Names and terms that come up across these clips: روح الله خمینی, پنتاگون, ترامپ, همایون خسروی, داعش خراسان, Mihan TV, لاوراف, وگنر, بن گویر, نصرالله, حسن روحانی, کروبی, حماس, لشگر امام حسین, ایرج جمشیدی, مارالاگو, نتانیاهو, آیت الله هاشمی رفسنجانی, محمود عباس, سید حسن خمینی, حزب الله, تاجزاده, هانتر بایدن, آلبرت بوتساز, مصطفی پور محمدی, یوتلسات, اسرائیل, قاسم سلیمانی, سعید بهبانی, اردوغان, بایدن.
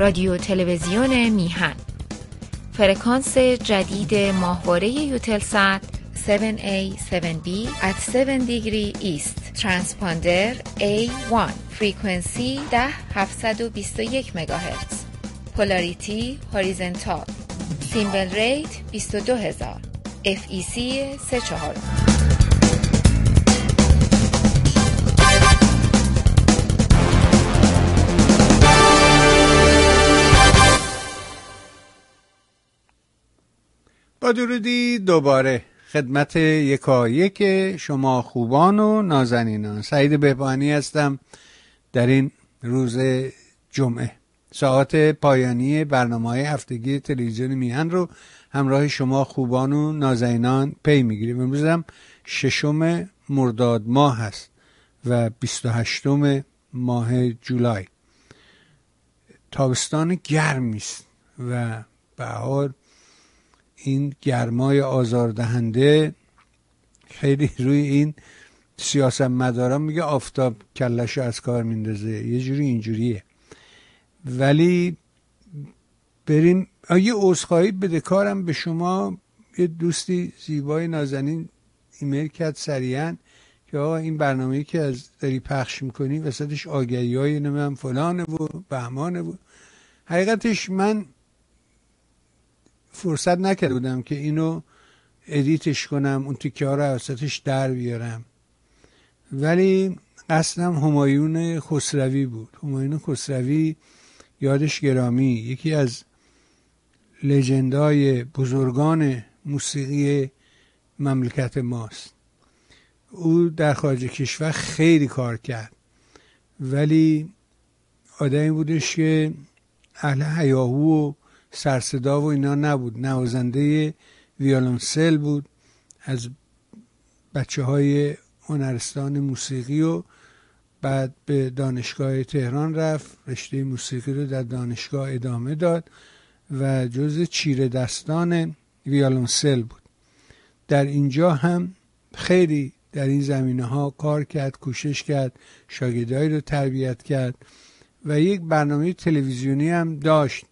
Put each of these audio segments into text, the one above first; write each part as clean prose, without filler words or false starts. رادیو تلویزیون میهن، فرکانس جدید ماهواره یوتلسات 7A 7B at 7 degree east ترانسپاندر A1 فرکانسی 10721 مگاهرتز، پولاریتی هوریزونتال، سیمبل ریت 22000، FEC 34. با درودی دوباره خدمت یکایک شما خوبان و نازنینان، سعید بهبانی هستم. در این روز جمعه ساعت پایانی برنامه‌های هفتگی تلویزیون میهن رو همراه شما خوبان و نازنینان پی میگیریم. امروز هم 6 مرداد ماه هست و 28 ماه جولای. تابستان گرمی است و بهار این گرمای آزاردهنده خیلی روی این سیاست مداران میگه آفتاب کلشو از کار میندازه، یه جوری اینجوریه. ولی بریم یه عذرخواهی بدهکارم به شما. یه دوستی زیبای نازنین ایمیل کرد سریعا که آقا این برنامه‌ای که داری پخش میکنی وسطش آگهی‌های نمیدونم فلانه و بهمانه و حقیقتش من فرصت نکرده بودم که اینو ادیتش کنم، اون تیکه‌ها رو وسطش در بیارم، ولی اصلا همایون خسروی بود. همایون خسروی یادش گرامی، یکی از لژندهای بزرگان موسیقی مملکت ماست. او در خارج کشور خیلی کار کرد ولی آدمی بودش که اهل هیاهو و سرصدا و اینا نبود. نوازنده ویولنسل بود، از بچه های هنرستان موسیقی و بعد به دانشگاه تهران رفت، رشته موسیقی رو در دانشگاه ادامه داد و جز چیره دستان ویولنسل بود. در اینجا هم خیلی در این زمینه ها کار کرد، کوشش کرد، شاگردایی رو تربیت کرد و یک برنامه تلویزیونی هم داشت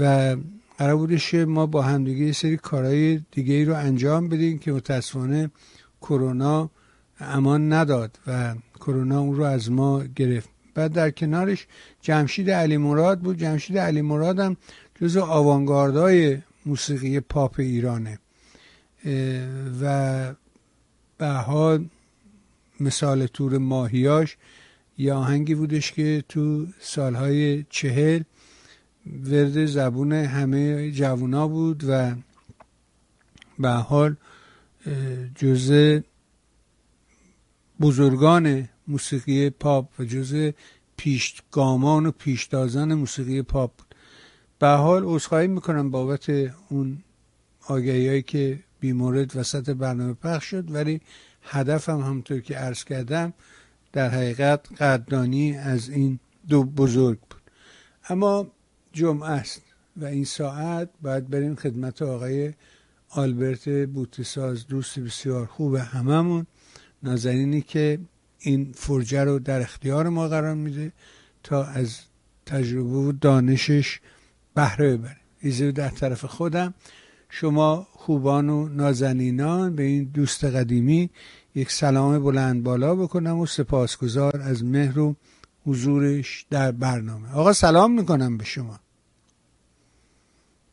و قرار بودش ما با همدیگه یه سری کارهای دیگه ای رو انجام بدیم که متاسفانه کرونا امان نداد و کرونا اون رو از ما گرفت. بعد در کنارش جمشید علی مراد بود. جمشید علی مراد هم جزو آوانگاردهای موسیقی پاپ ایرانه و به ها مثال تور ماهیاش یه آهنگی بودش که تو سالهای 40 ورد زبون همه جوانا بود و به حال جزء بزرگان موسیقی پاپ و جزء پیشگامان و پیشتازان موسیقی پاپ بود. به حال عذرخواهی میکنم بابت اون آگهی‌هایی که بیمورد وسط برنامه پخش شد، ولی هدفم همونطور که عرض کردم در حقیقت قدردانی از این دو بزرگ بود. اما جمعه است و این ساعت باید بریم خدمت آقای آلبرت بوتساز، دوست بسیار خوب هممون، نازنینی که این فرجه رو در اختیار ما قرار میده تا از تجربه و دانشش بهره ببریم. ایزه در طرف خودم شما خوبان و نازنینان به این دوست قدیمی یک سلام بلند بالا بکنم و سپاسگزار از مهر و حضورش در برنامه. آقا سلام میکنم به شما.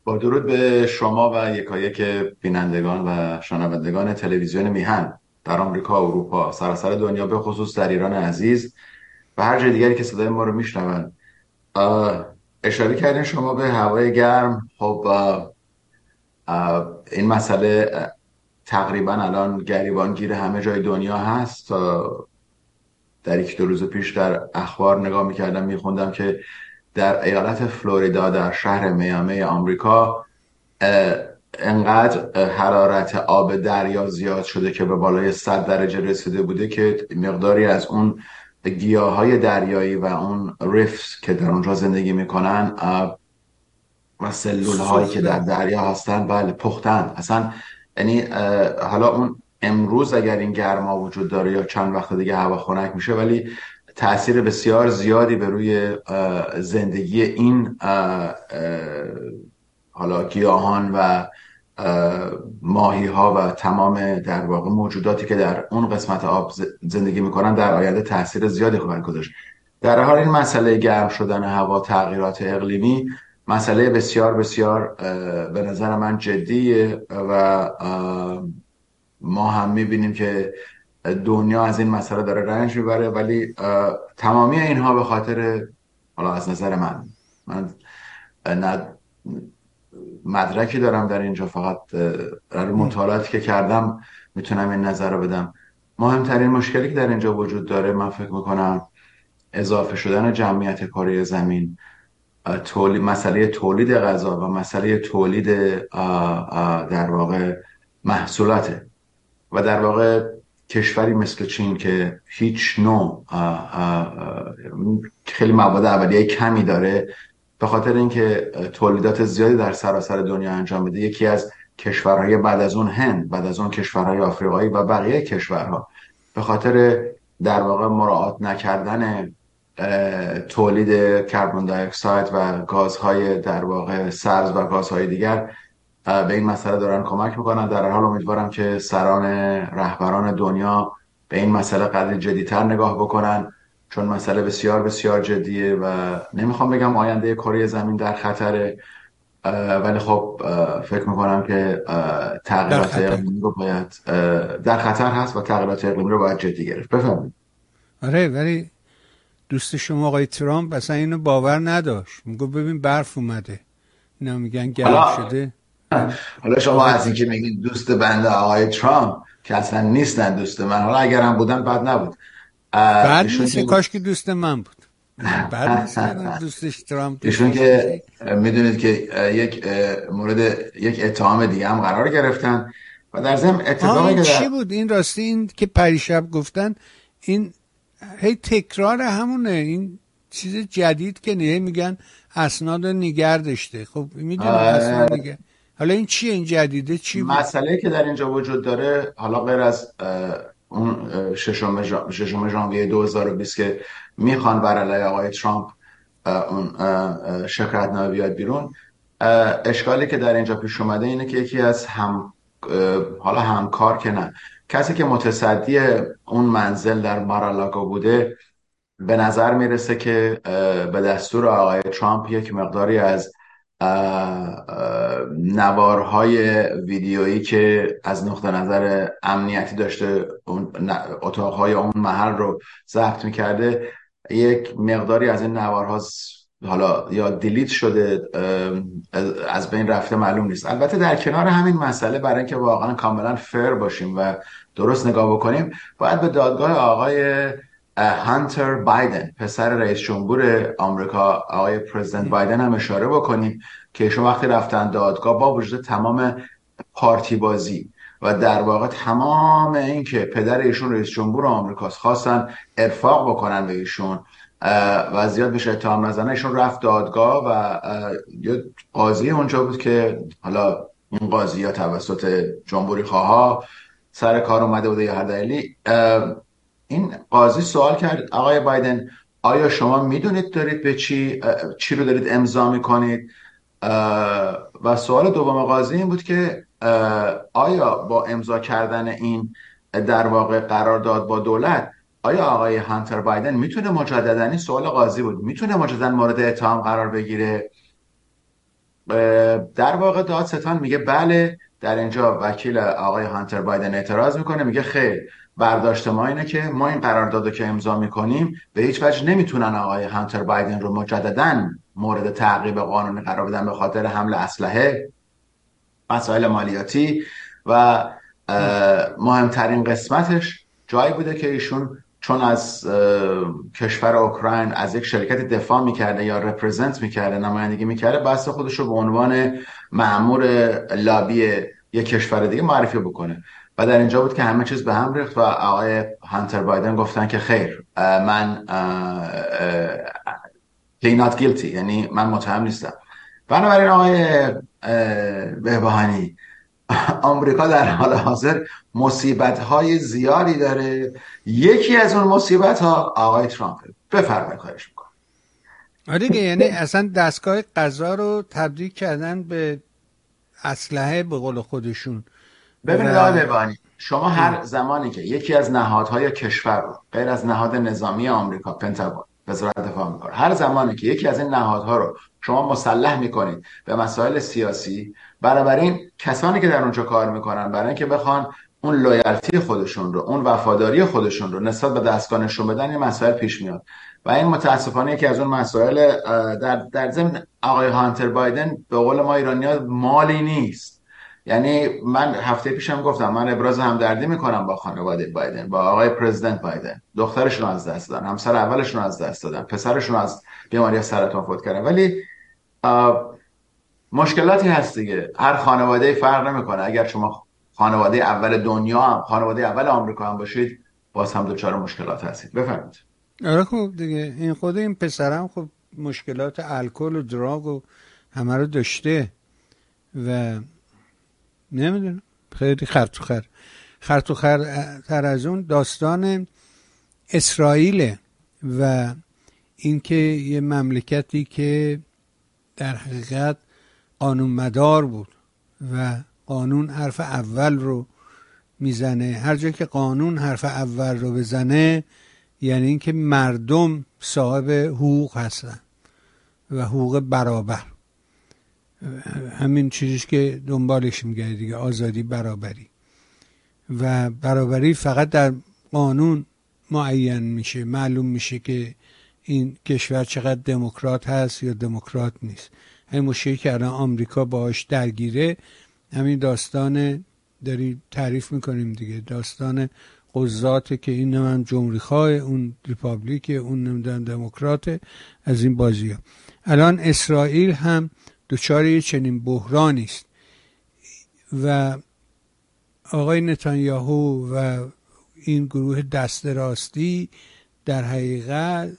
با درود به شما و یکایک بینندگان و شنوندگان تلویزیون میهن در آمریکا، اروپا، سراسر دنیا، به خصوص در ایران عزیز و هر جای دیگری که صدای ما رو میشنوند. اشاره کردین شما به هوای گرم. خب این مسئله تقریبا الان گریبان گیر همه جای دنیا هست. در یک دو روز پیش در اخبار نگاه میکردم، میخوندم که در ایالت فلوریدا در شهر میامی آمریکا انقدر حرارت آب دریا زیاد شده که به بالای 100 درجه رسیده بوده که مقداری از اون گیاهای دریایی و اون ریفت که در اونجا زندگی میکنن و سلول هایی که در دریا هستن بله پختن اصلا. یعنی حالا اون امروز اگر این گرما وجود داره یا چند وقت دیگه هوا خنک میشه، ولی تأثیر بسیار زیادی به روی زندگی این حالا گیاهان و ماهی ها و تمام در واقع موجوداتی که در اون قسمت آب زندگی میکنن در آینده تأثیر زیادی خواهد گذاشت. در حال این مسئله گرم شدن هوا، تغییرات اقلیمی، مسئله بسیار بسیار به نظر من جدیه و ما هم میبینیم که دنیا از این مسئله داره رنج میبره، ولی تمامی اینها به خاطر، حالا از نظر من نه مدرکی دارم در اینجا، فقط مطالعاتی که کردم میتونم این نظر رو بدم. مهمترین مشکلی که در اینجا وجود داره، من فکر میکنم اضافه شدن جمعیت کره زمین، مسئله تولید غذا و مسئله تولید در واقع محصولاته و در واقع کشوری مثل چین که هیچ نوع خیلی مواد اولیه کمی داره، به خاطر اینکه تولیدات زیادی در سراسر دنیا انجام میده، یکی از کشورهای بعد از اون هند، بعد از اون کشورهای آفریقایی و بقیه کشورها، به خاطر در واقع مراعات نکردن تولید کربن دی اکساید و گازهای در واقع سرز و گازهای دیگر به این مسئله دارن کمک میکنن. در حال امیدوارم که سران رهبران دنیا به این مسئله قدری جدیتر نگاه بکنن، چون مسئله بسیار بسیار جدیه و نمیخوام بگم آینده کره زمین در خطره، ولی خب فکر میکنم که تغییرات اقلیمی رو باید در خطر هست و تغییرات اقلیمی رو باید جدی گرفت. بفهمید؟ آره، ولی دوست شما آقای ترامپ اصلا اینو باور نداشت، میگه ببین برف اومده، اینا میگن گرم شده. حالا شما از اینکه میگین دوست بنده آقای ترامپ که اصلا نیستن دوست من، حالا اگرم بودن بد نبود، بعد میشه کاش که دوست من بود، بعد دوستش ترامپ. ایشون که میدونید که یک مورد یک اتهام دیگه هم قرار گرفتن و در ضمن اتهامی که چی بود این راستی، این که پریشب گفتن، این هی تکرار همونه، این چیز جدید که نه، میگن اسناد نگه داشته. خب میدونید اسناد نگه، حالا این چیه؟ این جدیده چی بود؟ مسئله که در اینجا وجود داره، حالا غیر از اون 6 ژانویه 2020 که میخوان بر علیه آقای ترامپ اون شکایتنامه بیاد بیرون، اشکالی که در اینجا پیش اومده اینه که یکی از حالا همکار که نه، کسی که متصدی اون منزل در مارالاگو بوده، به نظر میرسه که به دستور آقای ترامپ یک مقداری از نوارهای ویدیویی که از نقطه نظر امنیتی داشته اتاقهای اون محل رو ضبط میکرده، یک مقداری از این نوارها حالا یا دیلیت شده، از بین رفته، معلوم نیست. البته در کنار همین مسئله، برای اینکه واقعا کاملا فر باشیم و درست نگاه بکنیم، باید به دادگاه آقای هانتر بایدن، پسر رئیس جمهور آمریکا، آقای پرزیدنت بایدن هم اشاره بکنیم که ایشون وقتی رفتن دادگاه، با وجود تمام پارتی بازی و در واقع تمام این که پدر ایشون رئیس جمهور آمریکاست، خواستن ارفاق بکنن به ایشون و زیاد بهش اتهام نزنن، ایشون رفت دادگاه و یه قاضی اونجا بود که حالا این قاضی ها توسط جمهوری خواها سر کار اومده بوده یا هر دلیلی، این قاضی سوال کرد آقای بایدن آیا شما میدونید دارید به چی رو دارید امضا میکنید؟ و سوال دوم قاضی این بود که آیا با امضا کردن این در واقع قرارداد با دولت، آیا آقای هانتر بایدن میتونه مجدداً، این سوال قاضی بود، میتونه مجدداً مورد اتهام قرار بگیره؟ در واقع دادستان میگه بله. در اینجا وکیل آقای هانتر بایدن اعتراض میکنه، میگه خیر، برداشت ما اینه که ما این قراردادو که امضا میکنیم به هیچ وجه نمیتونن آقای هانتر بایدن رو مجدداً مورد تعقیب قانونی قرار بدن به خاطر حمل اسلحه، مسائل مالیاتی و مهمترین قسمتش جایی بوده که ایشون چون از کشور اوکراین، از یک شرکت دفاع میکرده یا رپرزنت میکرده، نمایندگی میکرده، بس خودش رو به عنوان مأمور لابی یک کشور دیگه معرفی بکنه و در اینجا بود که همه چیز به هم ریخت و آقای هانتر بایدن گفتن که خیر، من not guilty، یعنی من متهم نیستم. بنابراین آقای بهبانی آمریکا در حال حاضر مصیبت‌های زیادی داره. یکی از اون مصیبت‌ها آقای ترامپ. بفرمایید کارش می‌کنه. آره دیگه، یعنی اصلا دستگاه قضا رو تبدیل کردن به اسلحه به قول خودشون. ببینید آقای بهبانی، شما هر زمانی که یکی از نهادهای کشور رو غیر از نهاد نظامی آمریکا، پنتاگون، وزارت دفاع آمریکا، هر زمانی که یکی از این نهادها رو شما مسلح می‌کنید به مسائل سیاسی، برابر این کسانی که در اونجا کار میکنن، برای اینکه بخوان اون لویالتی خودشون رو، اون وفاداری خودشون رو نسبت به دستگاه نشون بدن، این مسائل پیش میاد و این متاسفانه یکی از اون مسائل در ضمن آقای هانتر بایدن به قول ما ایرانی‌ها مالی نیست. یعنی من هفته پیشم گفتم من ابراز همدردی میکنم با خانواده بایدن، با آقای پرزیدنت بایدن. دخترشون از دست دادن، همسر اولشون از دست دادن، پسرشون از بیماری سرطان فوت کردن. ولی مشکلاتی هست دیگه، هر خانواده فرق نمیکنه. اگر شما خانواده اول دنیا هم، خانواده اول آمریکا هم باشید، باز هم دوچار مشکلات هستید. بفرمایید. آره خوب دیگه، این خود این پسرم خب مشکلات الکل و دراگ و همه رو داشته و نمیدونم خیلی خرطوخر از اون داستان اسرائیل و اینکه یه مملکتی که در حقیقت قانون مدار بود و قانون حرف اول رو میزنه، هر جا که قانون حرف اول رو بزنه یعنی اینکه مردم صاحب حقوق هستن و حقوق برابر، همین چیزیش که دنبالش میگرده دیگه، آزادی، برابری. و برابری فقط در قانون معین میشه، معلوم میشه که این کشور چقدر دموکرات هست یا دموکرات نیست. همین مشکلی که الان آمریکا باهاش درگیره، همین داستان داری تعریف میکنیم دیگه، داستان قضاته که این هم جمهوری خواه، اون ریپابلیکه، اون نمیدونم دموکراته، از این بازی ها. الان اسرائیل هم دچار یه چنین بحرانی است و آقای نتانیاهو و این گروه دست راستی در حقیقت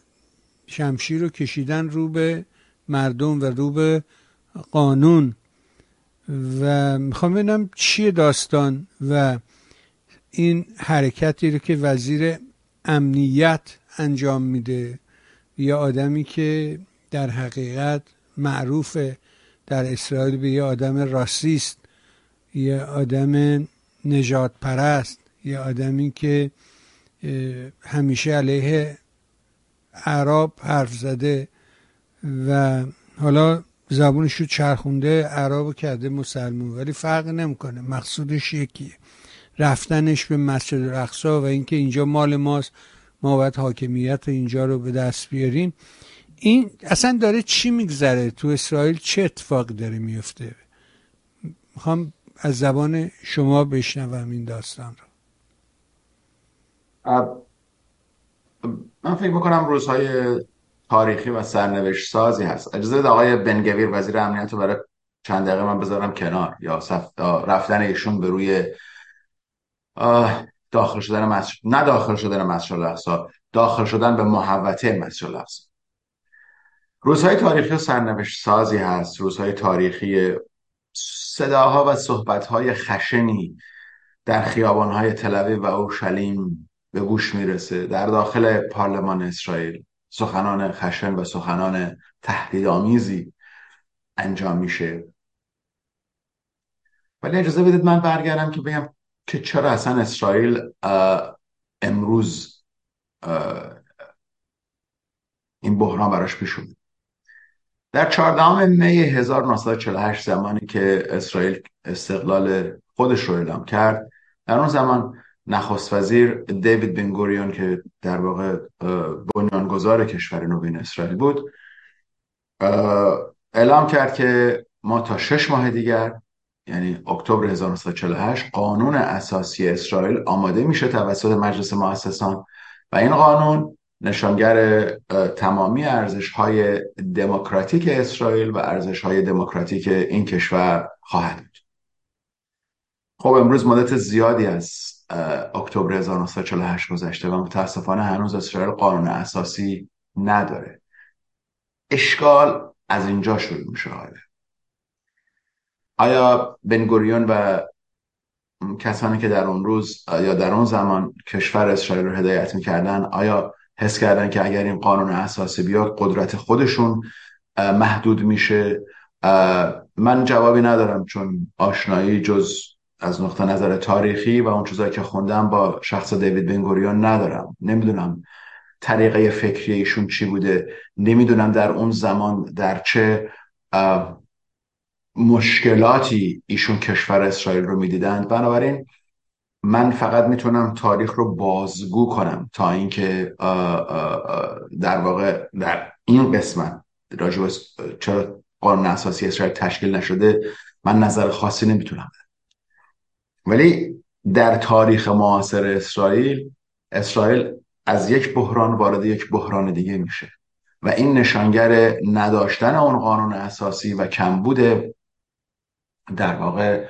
شمشیر رو کشیدن رو به مردم و رو به قانون و میخوام ببینم چیه داستان. و این حرکتی رو که وزیر امنیت انجام میده، یه آدمی که در حقیقت معروف در اسرائیل به یه آدم راسیست، یه آدم نجات پرست، یه آدمی که همیشه علیه عرب حرف زده و حالا زبونش رو چرخونده، عربو کرده مسلمان، ولی فرق نمیکنه، مقصودش یکیه، رفتنش به مسجد الاقصی و اینکه اینجا مال ماست، ما باید حاکمیت اینجا رو به دست بیاریم. این اصلا داره چی میگذره تو اسرائیل؟ چه اتفاقی داره میفته؟ میخوام از زبان شما بشنوم این داستان رو. من فکر میکنم روزهای تاریخی و سرنوشت سازی هست. اجازه بده آقای بن گویر وزیر امنیت رو برای چند دقیقه من بذارم کنار، یا رفتن ایشون به روی داخل شدن مسجد، نه داخل شدن مسجد الاقصی، داخل شدن به محوطه مسجد الاقصی. روزهای تاریخی سرنوشت سازی هست، روزهای تاریخی صداها و صحبت‌های خشنی در خیابان‌های تل‌آویو و اورشلیم به گوش میرسه. در داخل پارلمان اسرائیل سخنان خشن و سخنان تهدیدآمیزی انجام میشه. ولی اجازه بدید من برگردم که بگم که چرا اصلا اسرائیل امروز این بحران براش پیش اومد. در 14 می 1948 زمانی که اسرائیل استقلال خودش رو اعلام کرد، در اون زمان نخست وزیر داوید بن گوریون که در واقع بنیانگذار کشور نوین اسرائیل بود، اعلام کرد که ما تا 6 ماه دیگر، یعنی اکتبر 1948، قانون اساسی اسرائیل آماده میشه توسط مجلس مؤسسان و این قانون نشانگر تمامی ارزش‌های دموکراتیک اسرائیل و ارزش‌های دموکراتیک این کشور خواهد بود. خب امروز مدت زیادی از اکتبر 1948 گذشته و متاسفانه هنوز اسرائیل قانون اساسی نداره. اشکال از اینجا شروع میشه. آیا بن گوریون و کسانی که در اون روز یا در اون زمان کشور اسرائیل رو هدایت میکردن آیا حس کردن که اگر این قانون اساسی بیاد قدرت خودشون محدود میشه؟ من جوابی ندارم، چون آشنایی جز از نقطه نظر تاریخی و اون چیزایی که خوندم با شخص داوید بن گوریون ندارم. نمیدونم طریقه فکری ایشون چی بوده، نمیدونم در اون زمان در چه مشکلاتی ایشون کشور اسرائیل رو میدیدند. بنابراین من فقط میتونم تاریخ رو بازگو کنم تا اینکه در واقع در این قسمت راجع به چرا قانون اساسی اسرائیل تشکیل نشده من نظر خاصی نمیتونم بدم. ولی در تاریخ معاصر اسرائیل از یک بحران وارد یک بحران دیگه میشه و این نشانگر نداشتن اون قانون اساسی و کمبود در واقع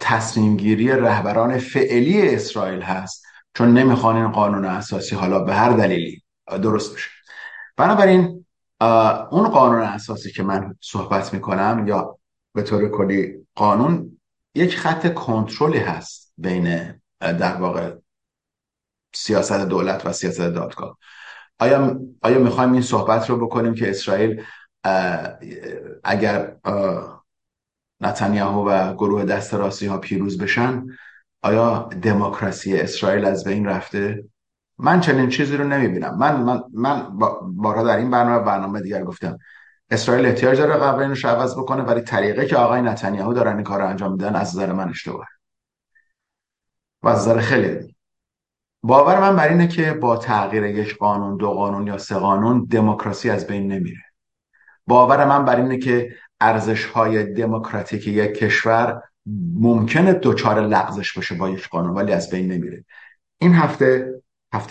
تصمیم گیری رهبران فعلی اسرائیل هست، چون نمیخوان این قانون اساسی حالا به هر دلیلی درست بشه. بنابراین اون قانون اساسی که من صحبت میکنم یا به طور کلی قانون یک خط کنترلی هست بین در واقع سیاست دولت و سیاست دادگاه. آیا میخوایم این صحبت رو بکنیم که اسرائیل اگر نتانیاهو و گروه دست راستی ها پیروز بشن آیا دموکراسی اسرائیل از بین رفته؟ من چنین چیزی رو نمیبینم. من بارها در این برنامه دیگر گفتم اسرائیل احتیاج داره قوانینش رو عوض بکنه، ولی طریقه که آقای نتانیاهو دارن این کار رو انجام میدن از نظر من اشتباهه و از نظر خیلی. باور من بر اینه که با تغییر یک قانون، دو قانون یا سه قانون دموکراسی از بین نمیره. باور من بر اینه که ارزش‌های دموکراتیک یک کشور ممکنه دوچار لغزش بشه با یک قانون، ولی از بین نمیره. این هفته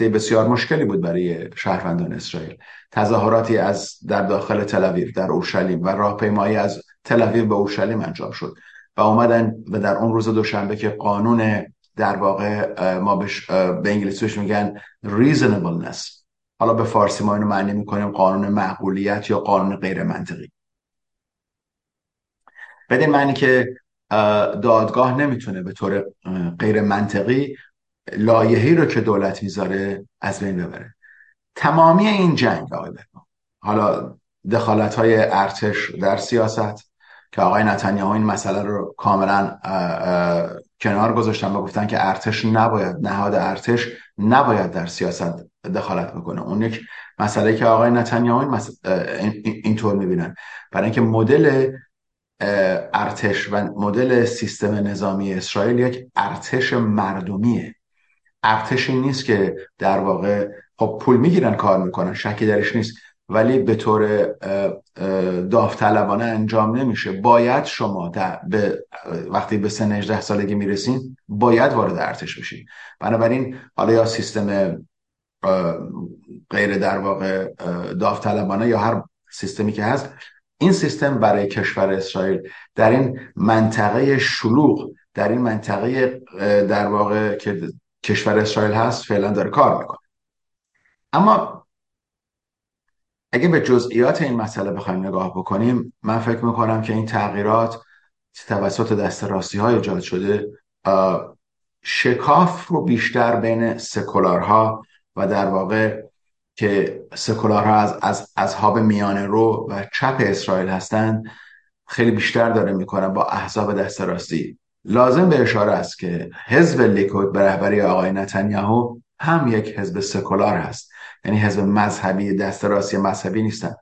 بسیار مشکلی بود برای شهروندان اسرائیل. تظاهراتی از در داخل تل‌آویو، در اورشلیم و راهپیمایی از تل‌آویو به اورشلیم انجام شد و اومدن و در اون روز دوشنبه که قانون در واقع ما به انگلیسیش میگن reasonableness، حالا به فارسی ما اینو معنی میکنیم قانون معقولیت یا قانون غیر منطقی، بدین معنی که دادگاه نمیتونه به طور غیر منطقی لایحه‌ای رو که دولت میذاره از بین ببره. تمامی این جنگ آقای بهبان، حالا دخالت‌های ارتش در سیاست که آقای نتانیاهو این مسئله رو کاملا کنار گذاشتن و گفتن که ارتش نباید، نهاد ارتش نباید در سیاست دخالت بکنه. اون یک مسئله که آقای نتانیاهو اینطور میبینن، برای اینکه مدل ارتش و مدل سیستم نظامی اسرائیل یک ارتش مردمیه. ارتشی نیست که در واقع خب پول میگیرن کار میکنن، شکی درش نیست، ولی به طور داوطلبانه انجام نمیشه. باید شما وقتی به سن 18 سالگی میرسین باید وارد ارتش بشین. بنابراین حالا یا سیستم غیر در واقع داوطلبانه یا هر سیستمی که هست، این سیستم برای کشور اسرائیل در این منطقه شلوغ، در این منطقه در واقع که کشور اسرائیل هست فعلا داره کار میکنه. اما اگه به جزئیات این مسئله بخوایم نگاه بکنیم، من فکر میکنم که این تغییرات توسط دست راستی ها ایجاد شده شکاف رو بیشتر بین سکولارها و در واقع که سکولارها از اصحاب میانه رو و چپ اسرائیل هستند خیلی بیشتر داره میکنه با احزاب دست راستی. لازم به اشاره است که حزب لیکود به رهبری آقای نتانیاهو هم یک حزب سکولار هست، یعنی حزب مذهبی، دست راستی مذهبی نیستن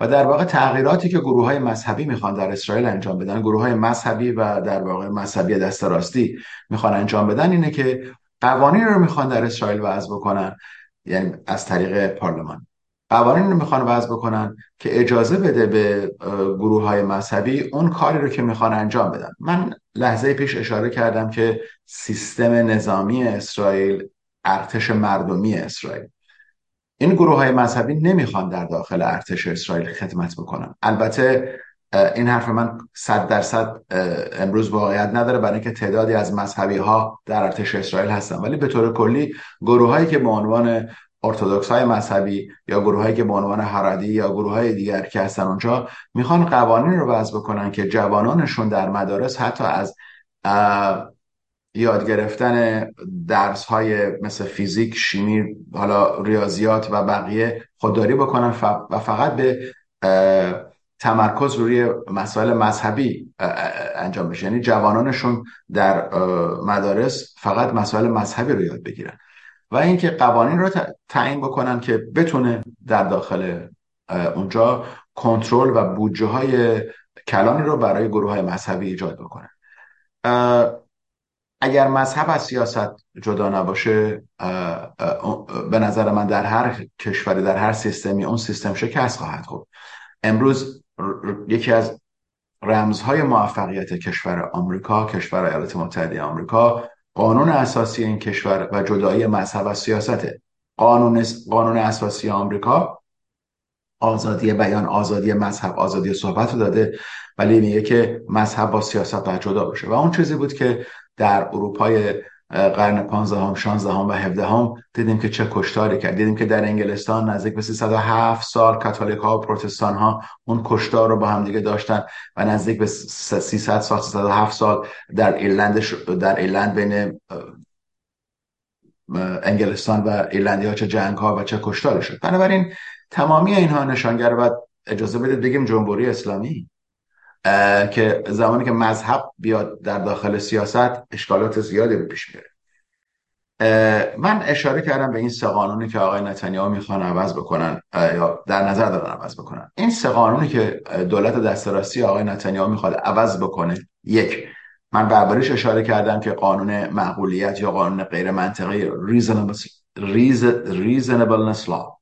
و در واقع تغییراتی که گروه های مذهبی میخوان در اسرائیل انجام بدن، گروه های مذهبی و در واقع مذهبی دست راستی میخوان انجام بدن اینه که قوانین رو میخوان در اسرائیل وضع بکنن، یعنی از طریق پارلمان قوانین رو میخوان وضع بکنن که اجازه بده به گروه های مذهبی اون کاری رو که میخوان انجام بدن. من لحظه پیش اشاره کردم که سیستم نظامی اسرائیل ارتش مردمی اسرائیل، این گروه های مذهبی نمیخوان در داخل ارتش اسرائیل خدمت بکنن. البته این حرف من 100% امروز واقعیت نداره، برای اینکه تعدادی از مذهبی ها در ارتش اسرائیل هستن، ولی به طور کلی گروه هایی که به عنوان ارتدوکس های مذهبی یا گروه هایی که به عنوان حرادی یا گروه های دیگر که هستن اونجا میخوان قوانین رو وضع بکنن که جوانانشون در مدارس حتی از یاد گرفتن درس های مثل فیزیک، شیمی، حالا ریاضیات و بقیه خودداری بکنن و فقط به تمرکز روی مسائل مذهبی انجام بشه. یعنی جوانانشون در مدارس فقط مسائل مذهبی رو یاد بگیرن و اینکه قوانین رو تعیین بکنن که بتونه در داخل اونجا کنترل و بودجه های کلانی رو برای گروه های مذهبی ایجاد بکنن. اگر مذهب از سیاست جدا نباشه، به نظر من در هر کشوری، در هر سیستمی، اون سیستم شکست خواهد خورد. امروز یکی از رمزهای موفقیت کشور آمریکا، کشور ایالات متحده آمریکا، قانون اساسی این کشور و جدایی مذهب از سیاسته. قانون اساسی آمریکا آزادی بیان، آزادی مذهب، آزادی صحبت رو داده، ولی میگه که مذهب با سیاست باید جدا بشه و اون چیزی بود که در اروپای قرن 15، 16 و 17 دیدیم که چه کشتاری کرد. دیدیم که در انگلستان نزدیک به 307 سال کاتولیک ها و پروتستان ها اون کشتار رو با هم دیگه داشتن و نزدیک به 300 سال، 307 سال در ایرلند بین انگلستان و ایرلندی ها چه جنگ ها و چه کشتاری شد. بنابراین تمامی اینها نشانگر و اجازه بدید بگیم جمهوری اسلامی که زمانی که مذهب بیاد در داخل سیاست اشکالات زیادی به پیش میره. من اشاره کردم به این سه قانونی که آقای نتانیاهو میخوان عوض بکنن یا در نظر دارن عوض بکنن. این سه قانونی که دولت دست راستی آقای نتانیاهو میخواد عوض بکنه، یک، من برابرش اشاره کردم که قانون معقولیت یا قانون غیر منطقی reasonableness law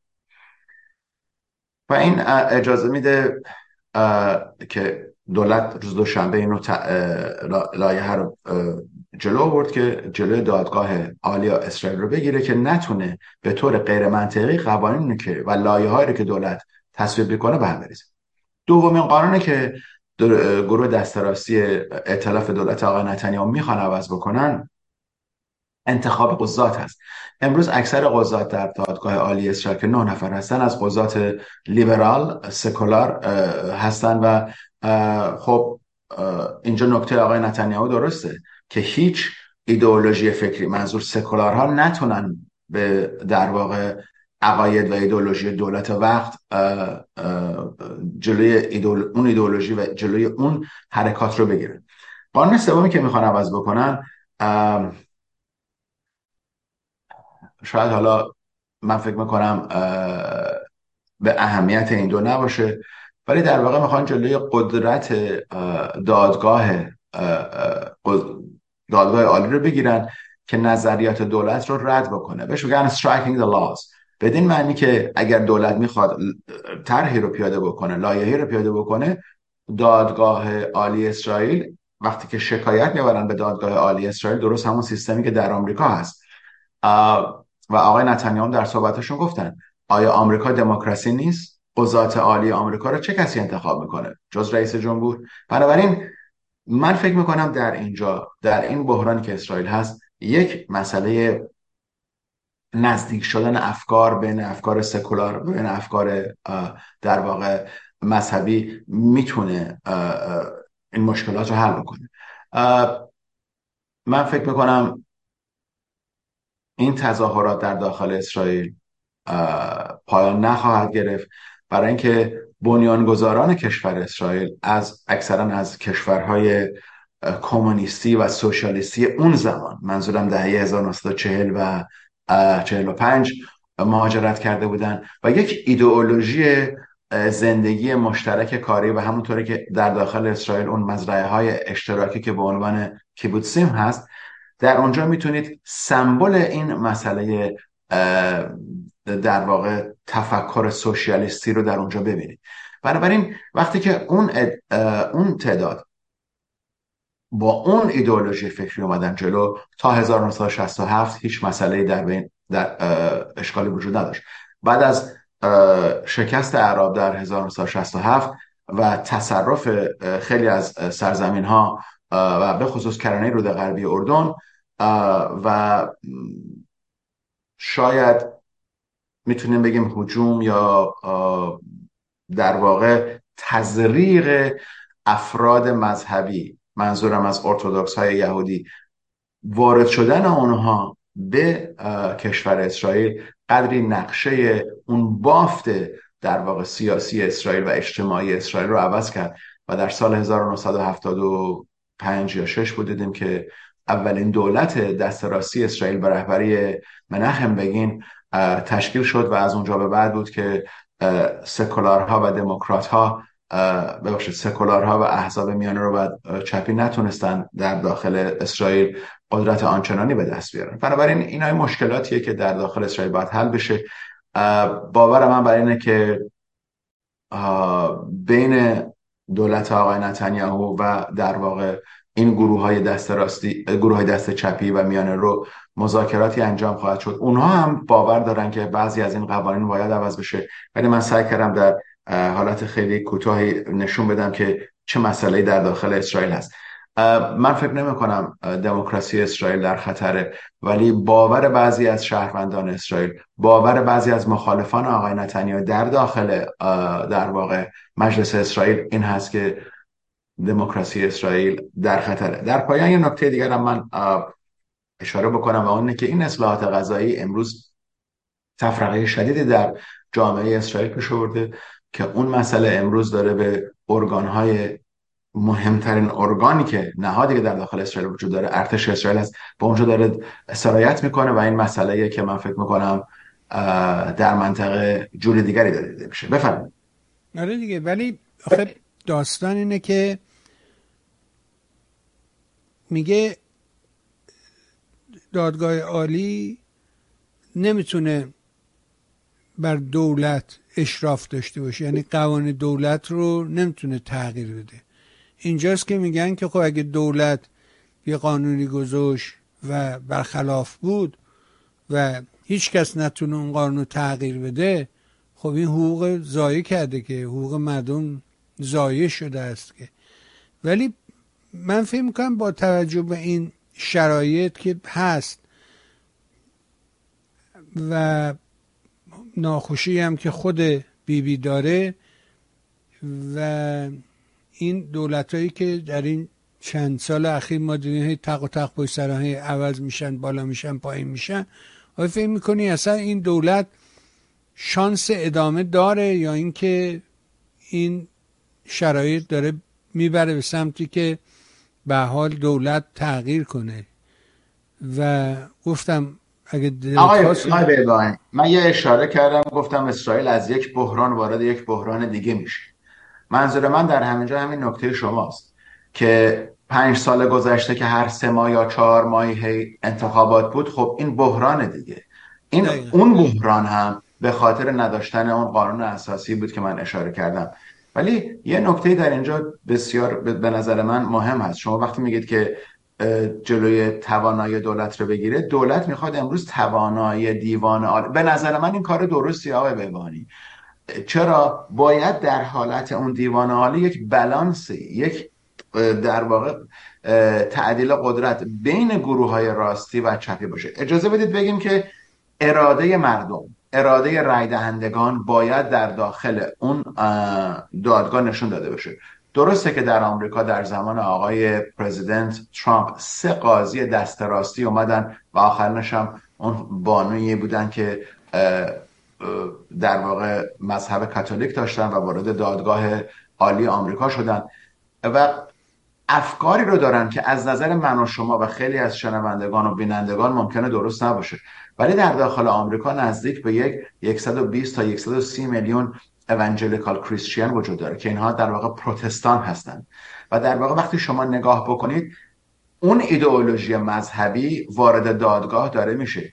و این اجازه میده که دولت روز دوشنبه اینو لایحه رو جلو آورد که جلوی دادگاه عالی اسرائیل رو بگیره که نتونه به طور غیر منطقی قوانینی که و لایحه‌ای که دولت تصویب می‌کنه به هم بریزه. دومین قانونی که گروه دسترسی ائتلاف دولت آقای نتانیاهو میخوان عوض بکنن انتخاب قضات هست. امروز اکثر قضات در دادگاه عالی اسرائیل که 9 نفر هستن از قضات لیبرال سکولار هستن و خب اینجا نکته آقای نتانیاهو درسته که هیچ ایدئولوژی فکری، منظور سکولارها، نتونن به در واقع عقاید و ایدئولوژی دولت وقت جلوی اون ایدئولوژی و جلوی اون حرکات رو بگیرن. قانون سومی که میخوان عوض بکنن، شاید حالا من فکر میکنم به اهمیت این دو نباشه، ولی در واقع میخوان جلوی قدرت دادگاه عالی رو بگیرن که نظریات دولت رو رد بکنه. بهش میگن striking the laws. بدین معنی که اگر دولت میخواد طرحی رو پیاده بکنه، لایحه‌ای رو پیاده بکنه، دادگاه عالی اسرائیل وقتی که شکایت میبرن به دادگاه عالی اسرائیل، درست همون سیستمی که در آمریکا هست و آقای نتانیاهو در صحبتشون گفتن آیا آمریکا دموکراسی نیست؟ قضات عالی آمریکا رو چه کسی انتخاب میکنه جز رئیس جمهور؟ بنابراین من فکر میکنم در اینجا، در این بحرانی که اسرائیل هست، یک مسئله نزدیک شدن افکار بین افکار سکولار بین افکار در واقع مذهبی میتونه این مشکلات رو حل بکنه. من فکر میکنم این تظاهرات در داخل اسرائیل پایان نخواهد گرفت، برای اینکه بنیانگذاران کشور اسرائیل اکثرا از کشورهای کمونیستی و سوسیالیستی اون زمان، منظورم دهه 1940 و 45 مهاجرت کرده بودن و یک ایدئولوژی زندگی مشترک کاری و همونطوری که در داخل اسرائیل اون مزرعه‌های اشتراکی که به عنوان کیبوتسیم هست، در اونجا میتونید سمبل این مسئله در واقع تفکر سوشیالیستی رو در اونجا ببینید. بنابراین وقتی که اون تعداد با اون ایدئولوژی فکری اومدن جلو، تا 1967 هیچ مسئله‌ای در اشکالی وجود نداشت. بعد از شکست اعراب در 1967 و تصرف خیلی از سرزمین‌ها و به خصوص کرانه رود غربی اردن و شاید میتونیم بگیم هجوم یا در واقع تزریق افراد مذهبی، منظورم از ارتودکس های یهودی وارد شدن آنها به کشور اسرائیل قدری نقشه اون بافت در واقع سیاسی اسرائیل و اجتماعی اسرائیل رو عوض کرد و در سال 1975 یا 6 بود دیدیم که اولین دولت دست راستی اسرائیل به رهبری مناخم بگین تشکیل شد و از اونجا به بعد بود که سکولارها و دموکراتها سکولارها و احزاب میانه رو و چپی نتونستن در داخل اسرائیل قدرت آنچنانی به دست بیارن. بنابراین اینای مشکلاتیه که در داخل اسرائیل باید حل بشه. باور من بر اینه که بین دولت آقای نتانیاهو و در واقع این گروه های دست چپی و میانه رو مذاکراتی انجام خواهد شد. اونها هم باور دارن که بعضی از این قوانین باید عوض بشه، ولی من سعی کردم در حالت خیلی کوتاهی نشون بدم که چه مسئله‌ای در داخل اسرائیل هست. من فکر نمی‌کنم دموکراسی اسرائیل در خطره، ولی باور بعضی از شهروندان اسرائیل، باور بعضی از مخالفان آقای نتانیاهو در داخل در واقع مجلس اسرائیل این هست که دموکراسی اسرائیل در خطره. در پایان یه نکته دیگر هم من اشاره بکنم و اونه که این اصلاحات قضایی امروز تفرقه شدیدی در جامعه اسرائیل پیش آورده که اون مسئله امروز داره به ارگان‌های مهمترین ارگانی که نهادی که در داخل اسرائیل وجود داره ارتش اسرائیل است با اونجا داره سرایت میکنه و این مسئله‌ایه که من فکر میکنم در منطقه جور دیگری داره دیده میشه. بفرمایید. آره دیگه، ولی آخه داستان اینه که میگه دادگاه عالی نمیتونه بر دولت اشراف داشته باشه، یعنی قوانین دولت رو نمیتونه تغییر بده. اینجاست که میگن که خب اگه دولت یه قانونی گذاشت و برخلاف بود و هیچ کس نتونه اون قانون رو تغییر بده، خب این حقوق ضایع کرده، که حقوق مردم ضایع شده است که. ولی من فکر میکنم با توجه به این شرایط که هست و ناخوشی هم که خود بیبی داره و این دولتایی که در این چند سال اخیر ما دیدیم تق و تق پشت سر هم عوض میشن، بالا میشن، پایین میشن، آیا فکر میکنی اصلا این دولت شانس ادامه داره یا اینکه این شرایط داره میبره به سمتی که به حال دولت تغییر کنه؟ و گفتم اگه من یه اشاره کردم، گفتم اسرائیل از یک بحران وارد یک بحران دیگه میشه. منظور من در همینجا همین نکته شماست که 5 سال گذشته که هر 3 ماه یا 4 ماهی انتخابات بود، خب این بحران دیگه، این داید. اون بحران هم به خاطر نداشتن اون قانون اساسی بود که من اشاره کردم. ولی یه نکته در اینجا بسیار به نظر من مهم هست. شما وقتی میگید که جلوی توانایی دولت رو بگیره، دولت میخواد امروز توانایی دیوان عالی، به نظر من این کار درستی آقای بهبانی. چرا باید در حالت اون دیوان عالی یک بالانس، یک در واقع تعدیل قدرت بین گروه‌های راستی و چپی باشه؟ اجازه بدید بگیم که اراده مردم، اراده رای دهندگان باید در داخل اون دادگاه نشون داده بشه. درسته که در آمریکا در زمان آقای پرزیدنت ترامپ 3 قاضی دست راستی اومدن و آخرنش هم اون بانویی بودن که در واقع مذهب کاتولیک داشتن و وارد دادگاه عالی آمریکا شدن و افکاری رو دارن که از نظر من و شما و خیلی از شنوندگان و بینندگان ممکنه درست نباشه، ولی در داخل آمریکا نزدیک به 120 تا 130 میلیون اونجلیکال کریسچین وجود داره که اینها در واقع پروتستان هستند و در واقع وقتی شما نگاه بکنید اون ایدئولوژی مذهبی وارد دادگاه داره میشه.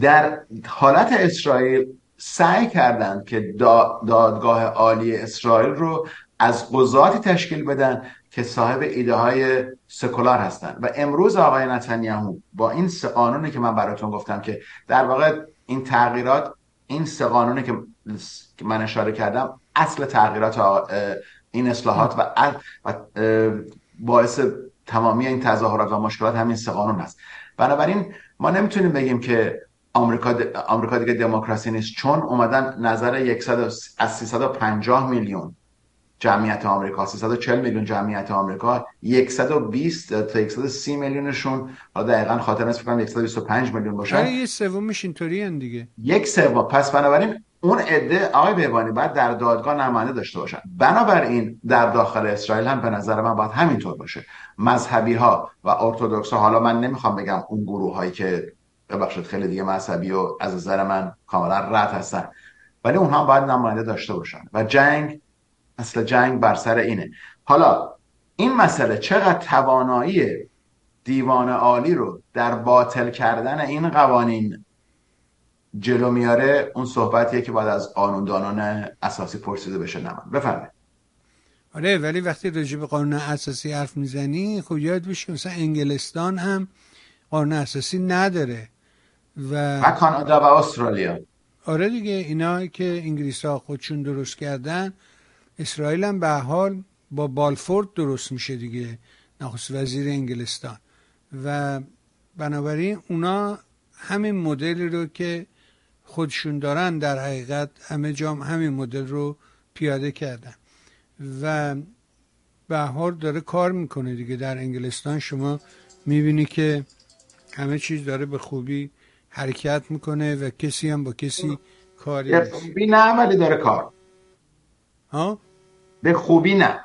در حالت اسرائیل سعی کردند که دادگاه عالی اسرائیل رو از قضاتی تشکیل بدن که صاحب ایده های سکولار هستند و امروز آقای نتانیاهو با این 3 قانونی که من براتون گفتم که در واقع این تغییرات، این 3 قانونی که من اشاره کردم اصل تغییرات این اصلاحات و باعث تمامی این تظاهرات و مشکلات همین 3 قانون هست. بنابراین ما نمیتونیم بگیم که آمریکا دیگه دموکراسی نیست، چون اومدن نظر از 350 میلیون جمعیت آمریکا، 340 میلیون جمعیت آمریکا، 120 تا 130 میلیونشون حالا دقیقاً خاطر نیست فکر کنم 125 میلیون باشن، یه سومش اینطوری ان دیگه، یک سوم. پس بنابراین اون عده آقای بهبانی باید در دادگاه نماینده داشته باشن. بنابراین در داخل اسرائیل هم به نظر من باید همینطور باشه. مذهبی ها و ارتدوکس ها، حالا من نمیخوام بگم اون گروه هایی که ببخشید خیلی دیگه مذهبی و از نظر من کاملا رد هستن، ولی اونها هم باید نماینده داشته باشن و جنگ، اصل جنگ بر سر اینه. حالا این مسئله چقدر توانایی دیوان عالی رو در باطل کردن این قوانین جلو میاره، اون صحبتیه که باید از قانوندانان اساسی پرسیده بشه. نمون بفرمایید. آره، ولی وقتی راجع به قانون اساسی حرف میزنی خب یاد بشه مثلا انگلستان هم قانون اساسی نداره و کانادا و استرالیا. آره دیگه، اینا که انگلیس‌ها خودشون درست کردن، اسرائیل هم به حال با بالفورد درست میشه دیگه، نخست وزیر انگلستان، و بنابراین اونا همین مدلی رو که خودشون دارن در حقیقت همه جام همین مدل رو پیاده کردن و به حال داره کار میکنه دیگه. در انگلستان شما میبینی که همه چیز داره به خوبی حرکت میکنه و کسی هم با کسی کاری نه، ولی داره کار ها به خوبی نه.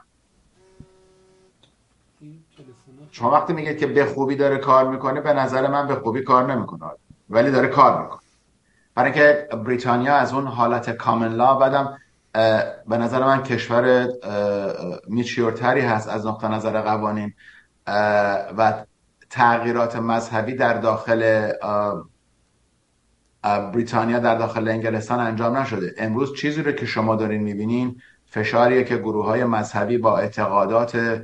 شما وقتی میگید که به خوبی داره کار میکنه، به نظر من به خوبی کار نمیکنه ولی داره کار میکنه، برای که بریتانیا از اون حالت کامن لا بعدم به نظر من کشور میچیورتری هست از نقطه نظر قوانین و تغییرات مذهبی در داخل بریتانیا در داخل انگلستان انجام نشده. امروز چیزی رو که شما دارین میبینین فشاریه که گروه‌های مذهبی با اعتقادات،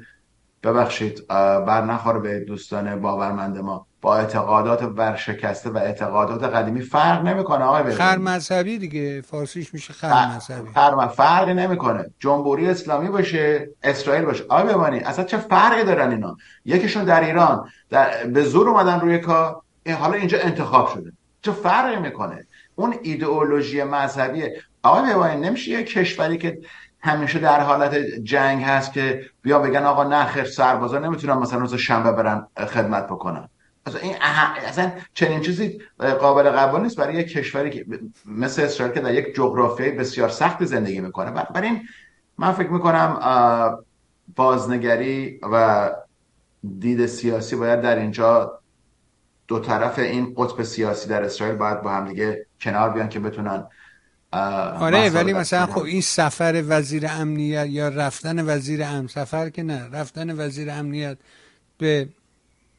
ببخشید برنخوره به دوستان باورمند ما، با اعتقادات ورشکسته و اعتقادات قدیمی فرق نمیکنه آقای بهبانی. خر مذهبی دیگه، فارسیش میشه خر مذهبی. فرق نمیکنه، جمهوری اسلامی باشه، اسرائیل باشه. آقای بهبانی اصلا چه فرقی دارن اینا؟ یکیشون در ایران به زور اومدن روی کار، حالا اینجا انتخاب شده. چه فرقی میکنه؟ اون ایدئولوژی مذهبیه. آقای بهبانی نمیشه یه کشوری که همیشه در حالت جنگ هست که بیا بگن آقا نه خیر سربازا نمیتونن مثلا روز شنبه برن خدمت بکنن. اصلا چنین چیزی قابل قبول نیست برای یک کشوری که مثل اسرائیل که در یک جغرافیای بسیار سخت زندگی میکنه. برای این من فکر میکنم بازنگری و دید سیاسی باید در اینجا، دو طرف این قطب سیاسی در اسرائیل باید با هم دیگه کنار بیان که بتونن. آره، ولی مثلا خب این سفر وزیر امنیت یا رفتن وزیر امن، سفر که نه، رفتن وزیر امنیت به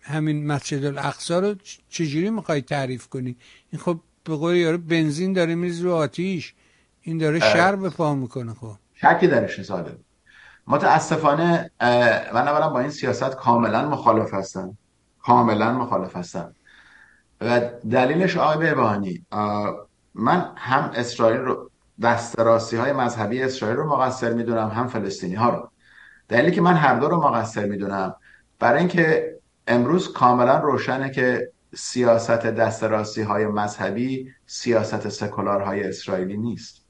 همین مسجد الاقصی رو چجوری میخوای تعریف کنی؟ این خب به قول یارو بنزین داره میز رو آتیش، این داره شر به پا میکنه. خب شکی درش نیست. متاسفانه من اولا با این سیاست کاملا مخالف هستم، کاملا مخالف هستم و دلیلش آقای بهبانی، من هم اسرائیل رو دست راستی های مذهبی اسرائیل رو مقصر میدونم، هم فلسطینی ها رو. دلیلی که من هر دو رو مقصر میدونم برای اینکه امروز کاملا روشنه که سیاست دست راستی های مذهبی سیاست سکولار های اسرائیلی نیست.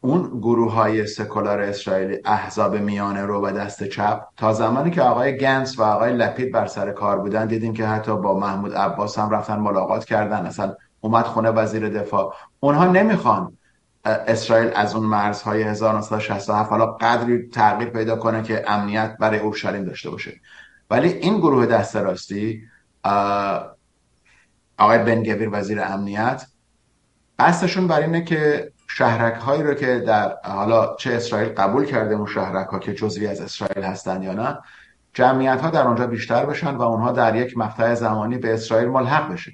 اون گروه های سکولار اسرائیلی، احزاب میانه رو و دست چپ، تا زمانی که آقای گنس و آقای لپید بر سر کار بودن دیدیم که حتی با محمود عباس هم رفتن ملاقات کردن، اصلا اومد خونه وزیر دفاع. اونها نمیخوان اسرائیل از اون مرزهای 1967 حالا قدری تغییر پیدا کنه که امنیت برای اورشلیم داشته باشه، ولی این گروه دست راستی، آقای بن گویر وزیر امنیت، قصدشون بر اینه که شهرک هایی رو که در حالا چه اسرائیل قبول کرده اون شهرک ها که جزوی از اسرائیل هستن یا نه، جمعیت ها در اونجا بیشتر بشن و اونها در یک مقطع زمانی به اسرائیل ملحق بشن.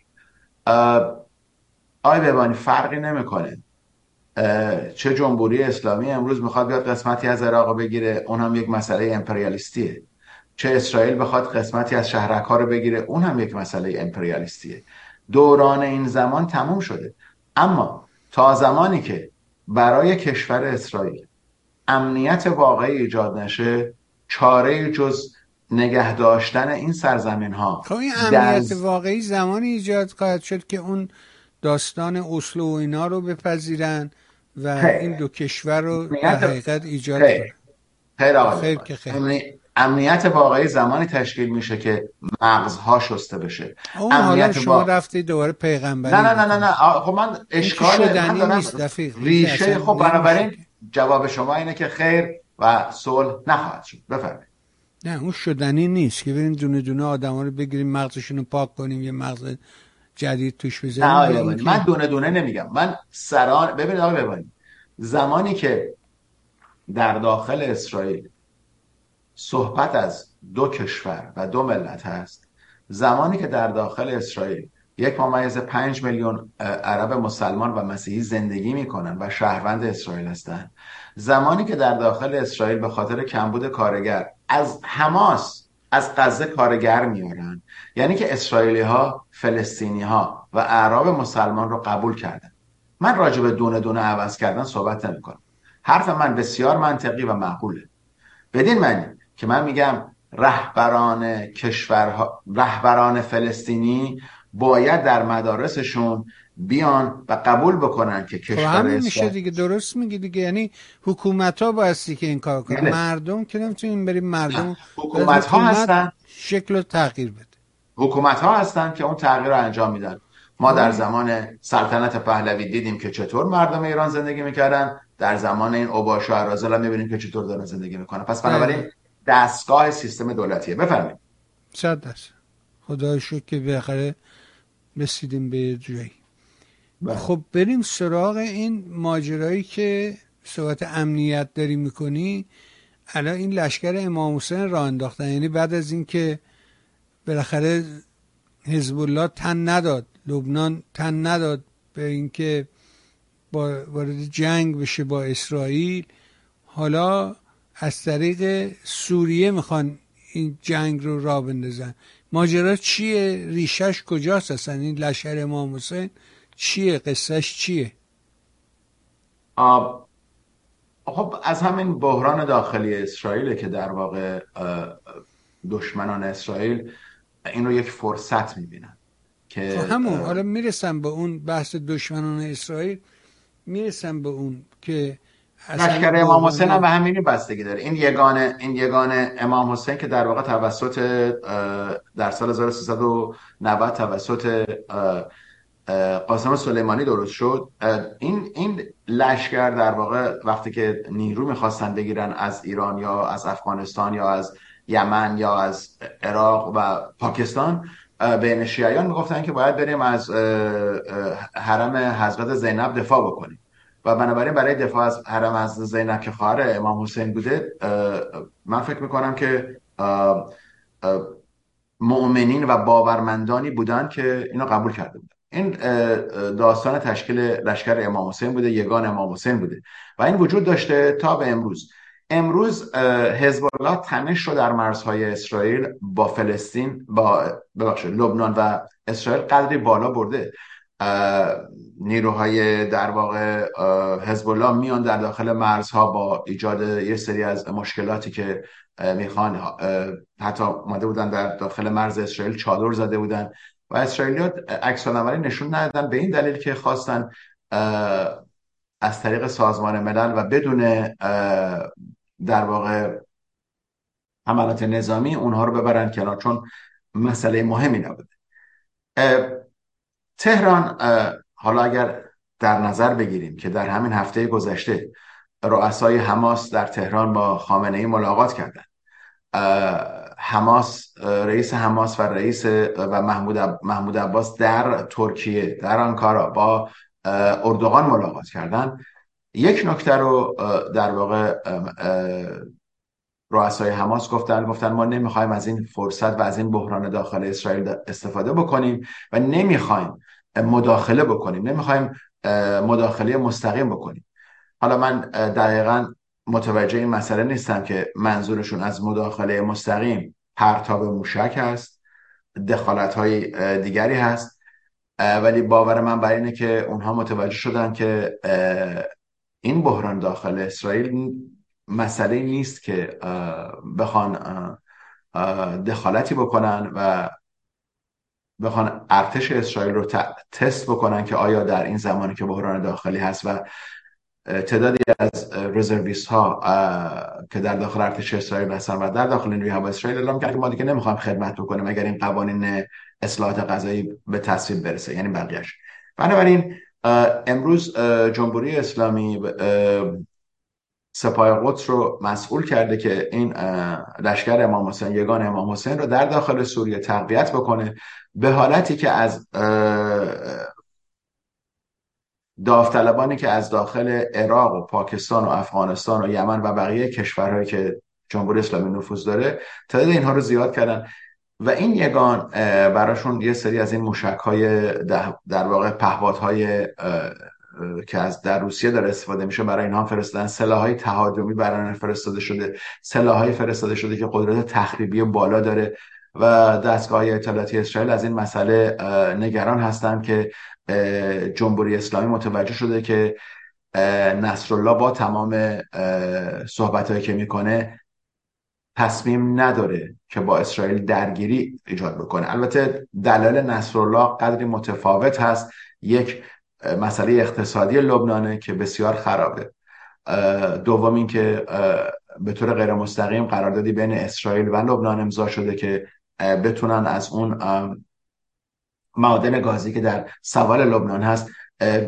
آقای بهبانی فرقی نمیکنه چه جمهوری اسلامی امروز میخواد بیاد قسمتی از عراق بگیره، اون هم یک مسئله امپریالیستیه، چه اسرائیل بخواد قسمتی از شهرک‌ها رو بگیره، اون هم یک مسئله امپریالیستیه. دوران این زمان تموم شده. اما تا زمانی که برای کشور اسرائیل امنیت واقعی ایجاد نشه، چاره جز نگه داشتن این سرزمین ها. خب این امنیت واقعی زمانی ایجاد خواهد شد که اون داستان اسلو و اینا رو بپذیرن و این دو کشور رو در حقیقت ایجاد کنن. خیر آقای امنیت واقعی زمانی تشکیل میشه که مغزها شسته بشه. امنیت شما رفتی دوباره پیغمبری. نه خب من اشکال نیست دقیق ریشه. خب بنابراین جواب شما اینه که خیر و صلح نخواهد شد. بفرمایید. نه اون شدنی نیست که بریم دونه دونه آدما رو بگیریم مغزشون رو پاک کنیم یه مغز جدید توش بزنیم. نه من دونه دونه نمیگم. من سران ببینید آقا ببینید زمانی که در داخل اسرائیل صحبت از دو کشور و دو ملت هست، زمانی که در داخل اسرائیل 1.5 میلیون عرب مسلمان و مسیحی زندگی میکنن و شهروند اسرائیل هستند، زمانی که در داخل اسرائیل به خاطر کمبود کارگر از حماس از غزه کارگر میارن، یعنی که اسرائیلی ها فلسطینی ها و اعراب مسلمان رو قبول کردن. من راجع به دونه دونه عوض کردن صحبت نمی کنم. حرف من بسیار منطقی و معقوله. بدین معنی که من میگم رهبران کشورها، رهبران فلسطینی باید در مدارسشون بیان و قبول بکنن که کشور همین میشه دیگه. درست میگی دیگه، یعنی حکومت ها بایستی که این کار کنن. مردم که نمیتونیم بریم مردم. حکومت ها هستن شکل رو تغییر بده. حکومت ها هستن که اون تغییر رو انجام میدن. ما در زمان سلطنت پهلوی دیدیم که چطور مردم ایران زندگی میکردن، در زمان این اوباش و اراذل میبینیم که چطور دارن زندگی میکنن. پس بنابراین دستگاه سیستم دولتیه. بفرمایید. صداش خدا شکر که بالاخره رسیدیم به جایی. خب بریم سراغ این ماجرایی که صحبت امنیت داری میکنی. الان این لشگر امام حسین راه انداختن، یعنی بعد از این که بالاخره حزب الله تن نداد، لبنان تن نداد به اینکه وارد جنگ بشه با اسرائیل، حالا از طریق سوریه میخوان این جنگ رو راه بندازن. ماجرا چیه؟ ریشش کجاست اصلا؟ این لشگر امام حسین چیه؟ قصهش چیه؟ خب از همین بحران داخلی اسرائیل که در واقع دشمنان اسرائیل این رو یک فرصت میبینن که همون حالا میرسم به اون بحث دشمنان اسرائیل، میرسم به اون که لشگر امام حسین هم به همینی بستگی داره. این یگانه امام حسین که در واقع توسط در سال 1390 توسط قاسم سلیمانی درست شد. این لشگر در واقع وقتی که نیرو میخواستن بگیرن از ایران یا از افغانستان یا از یمن یا از عراق و پاکستان، بین شیعیان میگفتن که باید بریم از حرم حضرت زینب دفاع بکنیم و بنابراین برای دفاع از حرم از زینب که خواهر امام حسین بوده، من فکر میکنم که مؤمنین و باورمندانی بودن که اینو قبول کرده بودن. این داستان تشکیل لشکر امام حسین بوده، یگان امام حسین بوده و این وجود داشته تا به امروز حزب الله تنش رو در مرزهای اسرائیل با فلسطین با لبنان و اسرائیل قدری بالا برده. نیروهای در واقع حزب الله میان در داخل مرزها با ایجاد یه سری از مشکلاتی که میخوان، حتی اومده بودن در داخل مرز اسرائیل چادر زده بودن و اسرائیلی‌ها عکس‌العملی نشون ندادن به این دلیل که خواستن از طریق سازمان ملل و بدون در واقع حملات نظامی اونها رو ببرن کنار، چون مسئله مهمی نبوده. تهران حالا اگر در نظر بگیریم که در همین هفته گذشته رؤسای حماس در تهران با خامنه ای ملاقات کردند. حماس، رئیس حماس و محمود عباس در ترکیه در آنکارا با اردوغان ملاقات کردن. یک نکته رو در واقع رؤسای حماس گفتن ما نمیخوایم از این فرصت و از این بحران داخل اسرائیل استفاده بکنیم و نمیخوایم مداخله مستقیم بکنیم. حالا من دقیقاً متوجه این مسئله نیستم که منظورشون از مداخله مستقیم پرتاب موشک هست، دخالت‌های دیگری هست، ولی باور من بر اینه که اونها متوجه شدن که این بحران داخل اسرائیل مسئله نیست که بخوان دخالتی بکنن و بخوان ارتش اسرائیل رو تست بکنن که آیا در این زمانی که بحران داخلی هست و تعدادی از رزرویست ها که در داخل ارتش اسرائیل هستن و در داخل نیروی هوایی اسرائیل اعلام کرد که ما دیگه نمیخوایم خدمت بکنیم اگر این قوانین اصلاحات غذایی به تصویب برسه، یعنی بقیه‌اش. بنابراین امروز جمهوری اسلامی سپاه قدس رو مسئول کرده که این لشگر امام حسین، یگان امام حسین رو در داخل سوریه تقویت بکنه، به حالتی که از داوطلبانی که از داخل عراق و پاکستان و افغانستان و یمن و بقیه کشورهایی که جمهوری اسلامی نفوذ داره تعداد اینها رو زیاد کردن و این یگان براشون یه سری از این موشک‌های در واقع پهپادهای که از در روسیه داره استفاده میشه برای اینها فرستادن، سلاح‌های تهاجمی برای اینها فرستاده شده، سلاح‌های فرستاده شده که قدرت تخریبی بالا داره و دستگاه‌های اطلاعاتی اسرائیل از این مسئله نگران هستند که جمهوری اسلامی متوجه شده که نصرالله با تمام صحبت‌هایی که میکنه تصمیم نداره که با اسرائیل درگیری ایجاد بکنه. البته دلایل نصرالله قدری متفاوت هست، یک مسئله اقتصادی لبنانه که بسیار خرابه، دوم این که به طور غیر مستقیم قراردادی بین اسرائیل و لبنان امضا شده که بتونن از اون معادن گازی که در سوال لبنان هست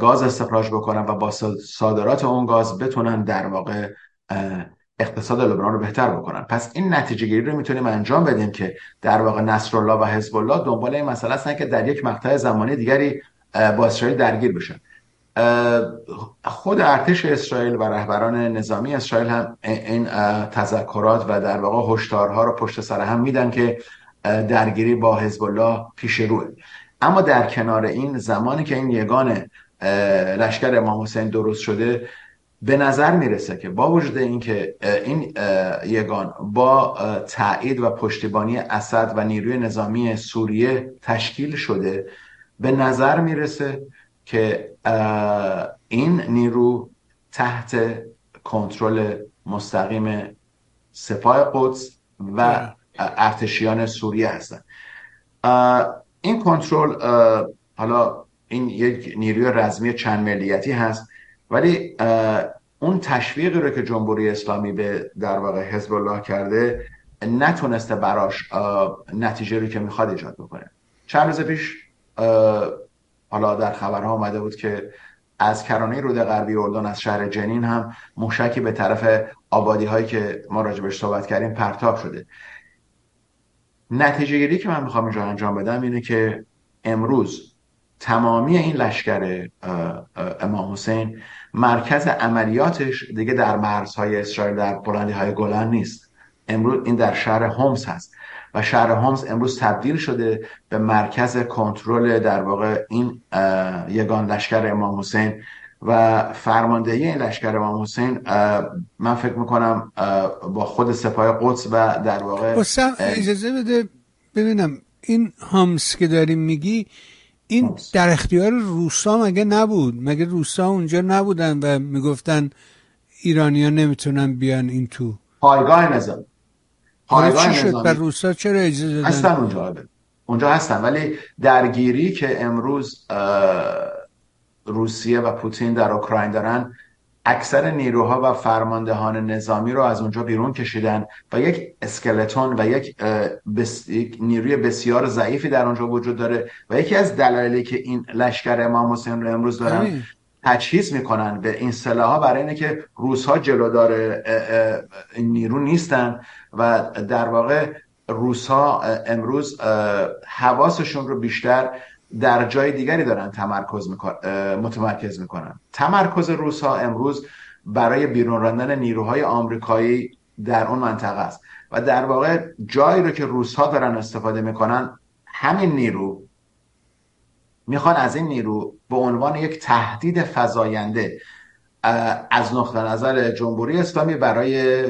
گاز استخراج بکنن و با صادرات اون گاز بتونن در واقع اقتصاد لبنان رو بهتر بکنن. پس این نتیجه گیری رو میتونیم انجام بدیم که در واقع نصرالله و حزب الله دنبال این مسئله هستن که در یک مقطع زمانی دیگری با اسرائیل درگیر بشن. خود ارتش اسرائیل و رهبران نظامی اسرائیل هم این تذکرات و در واقع هشدارها رو پشت سر هم میدن که درگیری با حزب الله پیش روه. اما در کنار این، زمانی که این یگان لشکر امام حسین درست شده، به نظر میرسه که با وجود اینکه این یگان با تایید و پشتیبانی اسد و نیروی نظامی سوریه تشکیل شده، به نظر میرسه که این نیرو تحت کنترل مستقیم سپاه قدس و ارتشیان سوریه هستند. این کنترل، حالا این یک نیروی رزمی چند ملیتی هست، ولی اون تشویقی رو که جمهوری اسلامی به در واقع حزب الله کرده نتونسته براش نتیجه رو که میخواد ایجاد بکنه. چند روز پیش حالا در خبرها آمده بود که از کرانه رود غربی اردن، از شهر جنین هم موشکی به طرف آبادی هایی که ما راجبش صحبت کردیم پرتاب شده. نتیجه گیری که من میخوام اینجا انجام بدم اینه که امروز تمامی این لشکر امام حسین مرکز عملیاتش دیگه در مرزهای اسرائیل، در بلندی های گلان نیست. امروز این در شهر حمص هست و شهر حمص امروز تبدیل شده به مرکز کنترل در واقع این یگان لشکر امام حسین و فرماندهی این لشکر امام حسین. من فکر میکنم با خود سپاه قدس و در واقع اجازه بده ببینم این حمص که داریم میگی، این حمص در اختیار روسا مگه نبود؟ مگه روسا اونجا نبودن و میگفتن ایرانی ها نمیتونن بیان این تو پایگاه نظام؟ چی شد بر روسا؟ چرا اجازه دادن؟ هستن اونجا هستن، ولی درگیری که امروز روسیه و پوتین در اوکراین دارن، اکثر نیروها و فرماندهان نظامی رو از اونجا بیرون کشیدن و یک اسکلتون و یک نیروی بسیار ضعیفی در اونجا وجود داره و یکی از دلایلی که این لشکر امام حسین رو امروز دارن تجهیز میکنن به این سلاح‌ها برای اینه که روس‌ها جلودار نیرو نیستن و در واقع روس‌ها امروز حواسشون رو بیشتر در جای دیگری دارن متمرکز میکنن. تمرکز روس‌ها امروز برای بیرون راندن نیروهای آمریکایی در اون منطقه است و در واقع جایی رو که روس‌ها دارن استفاده میکنن، همین نیرو میخوان از این نیرو به عنوان یک تهدید فزاینده از نقطه نظر جمهوری اسلامی برای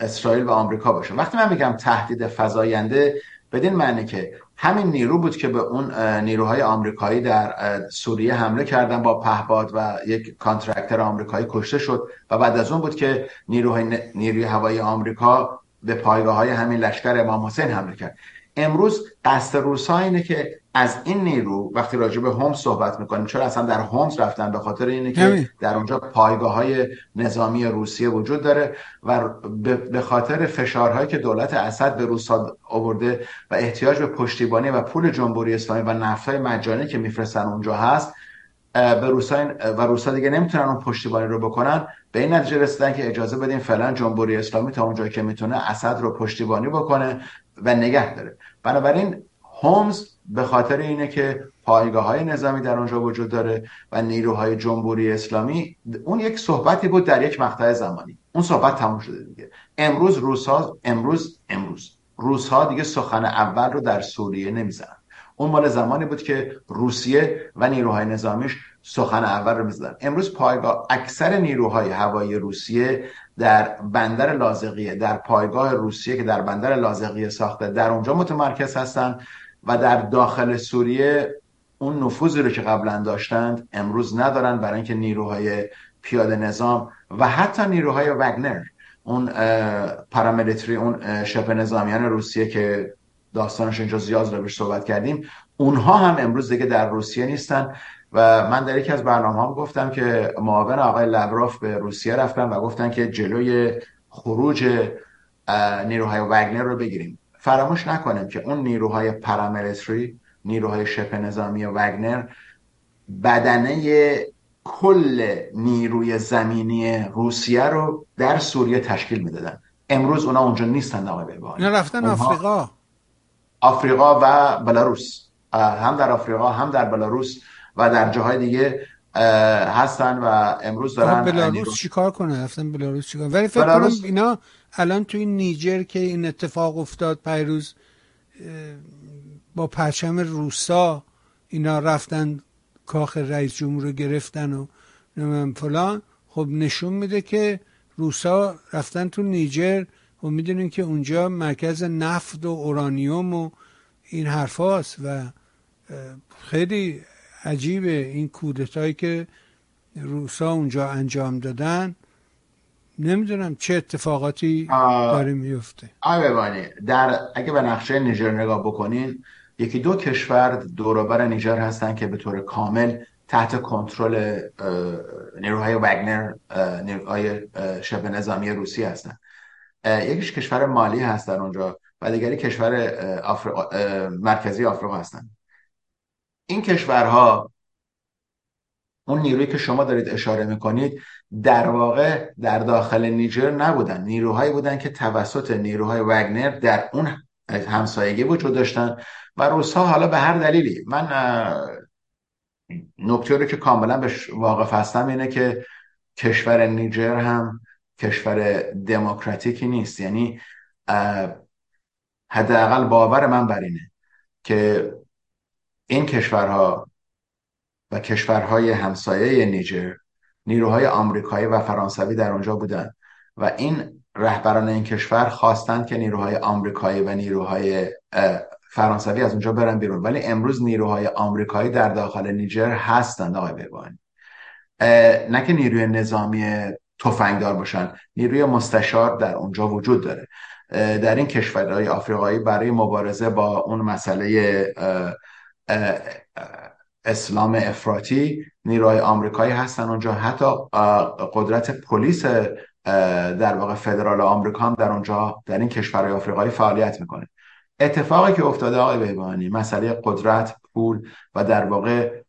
اسرائیل و آمریکا باشه. وقتی من میگم تهدید فزاینده، بدین معنی که همین نیرو بود که به اون نیروهای آمریکایی در سوریه حمله کردن با پهپاد و یک کانترکتر آمریکایی کشته شد و بعد از اون بود که نیروی هوایی آمریکا به پایگاه‌های همین لشکر امام حسین حمله کرد. امروز قصد روس‌ها اینه که از این نیرو وقتی راجع به هومس صحبت میکنیم، چرا اصلا در هومس رفتن، به خاطر اینه که در اونجا پایگاه‌های نظامی روسیه وجود داره و به خاطر فشارهایی که دولت اسد به روس‌ها آورده و احتیاج به پشتیبانی و پول جمهوری اسلامی و نفت‌های مجانی که میفرستن اونجا هست، به روس‌ها و روس‌ها دیگه نمیتونن اون پشتیبانی رو بکنن. به این نتیجه رسیدن که اجازه بدیم فعلا جمهوری اسلامی تا اونجا که میتونه اسد رو پشتیبانی بکنه و نگه داره. بنابراین هومز به خاطر اینه که پایگاه‌های نظامی در اونجا وجود داره و نیروهای جمهوری اسلامی، اون یک صحبتی بود در یک مقطع زمانی، اون صحبت تموم شده دیگه. امروز روس‌ها روس‌ها دیگه سخن اول رو در سوریه نمیزنن. اون مال زمانی بود که روسیه و نیروهای نظامیش سخن اول رو میزدن. امروز پایگاه اکثر نیروهای هوایی روسیه در بندر لاذقیه، در پایگاه روسیه که در بندر لاذقیه ساخته، در اونجا متمرکز هستن و در داخل سوریه اون نفوذی رو که قبلا داشتند امروز ندارن، برای اینکه نیروهای پیاده نظام و حتی نیروهای وگنر، اون پاراملیتری، اون شبه نظامیان روسیه که داستانش اینجا زیاد روش صحبت کردیم، اونها هم امروز دیگه در روسیه نیستن. و من در یکی از برنامه‌هام گفتم که معاون آقای لاوراف به روسیه رفتن و گفتن که جلوی خروج نیروهای وگنر رو بگیریم. فراموش نکنیم که اون نیروهای پاراملیتری، نیروهای شبه نظامی وگنر، بدنه کل نیروی زمینی روسیه رو در سوریه تشکیل میدادن. امروز اونا اونجا نیستن آقای بهبانی. رفتن آفریقا و بلاروس، هم در آفریقا هم در بلاروس و در جاهای دیگه هستن و امروز دارن. بلاروس چیکار کنه؟ رفتن بلاروس چیکار؟ ولی فکر کنم اینا الان توی نیجر که این اتفاق افتاد پیروز با پرچم روسا، اینا رفتن کاخ رئیس جمهور رو گرفتن و فلان، خب نشون میده که روسا رفتن تو نیجر و میدونین که اونجا مرکز نفت و اورانیوم و این حرف هاست و خیلی عجیبه این کودتایی که روسا اونجا انجام دادن. نمیدونم چه اتفاقاتی داره میفته. آره ببانی، اگه به نقشه نیجر نگاه بکنین، یکی دو کشور دوروبر نیجر هستن که به طور کامل تحت کنترل نیروهای وگنر، نیروهای شبه نظامی روسی هستن. یکیش کشور مالی هست در اونجا و دیگری کشور مرکزی آفریقا هستن. این کشورها، اون نیرویی که شما دارید اشاره میکنید، در واقع در داخل نیجر نبودن، نیروهایی بودن که توسط نیروهای وگنر در اون همسایگی وجود داشتن و روس‌ها حالا به هر دلیلی، من نکته رو که کاملا بهش واقف هستم اینه که کشور نیجر هم کشور دموکراتیکی نیست. یعنی حداقل باور من بر اینه که این کشورها و کشورهای همسایه نیجر، نیروهای آمریکایی و فرانسوی در اونجا بودن و این رهبران این کشور خواستند که نیروهای آمریکایی و نیروهای فرانسوی از اونجا برن بیرون، ولی امروز نیروهای آمریکایی در داخل نیجر هستند آقای بهبانی. نه که نیروی نظامی تفنگدار باشن، نیروی مستشار در اونجا وجود داره. در این کشورهای آفریقایی برای مبارزه با اون مسئله اسلام افراطی نیروهای آمریکایی هستن اونجا، حتی قدرت پلیس در واقع فدرال آمریکا هم در اونجا، در این کشورهای آفریقایی فعالیت میکنه. اتفاقی که افتاده آقای بهبانی، مسئله قدرت، پول و در واقع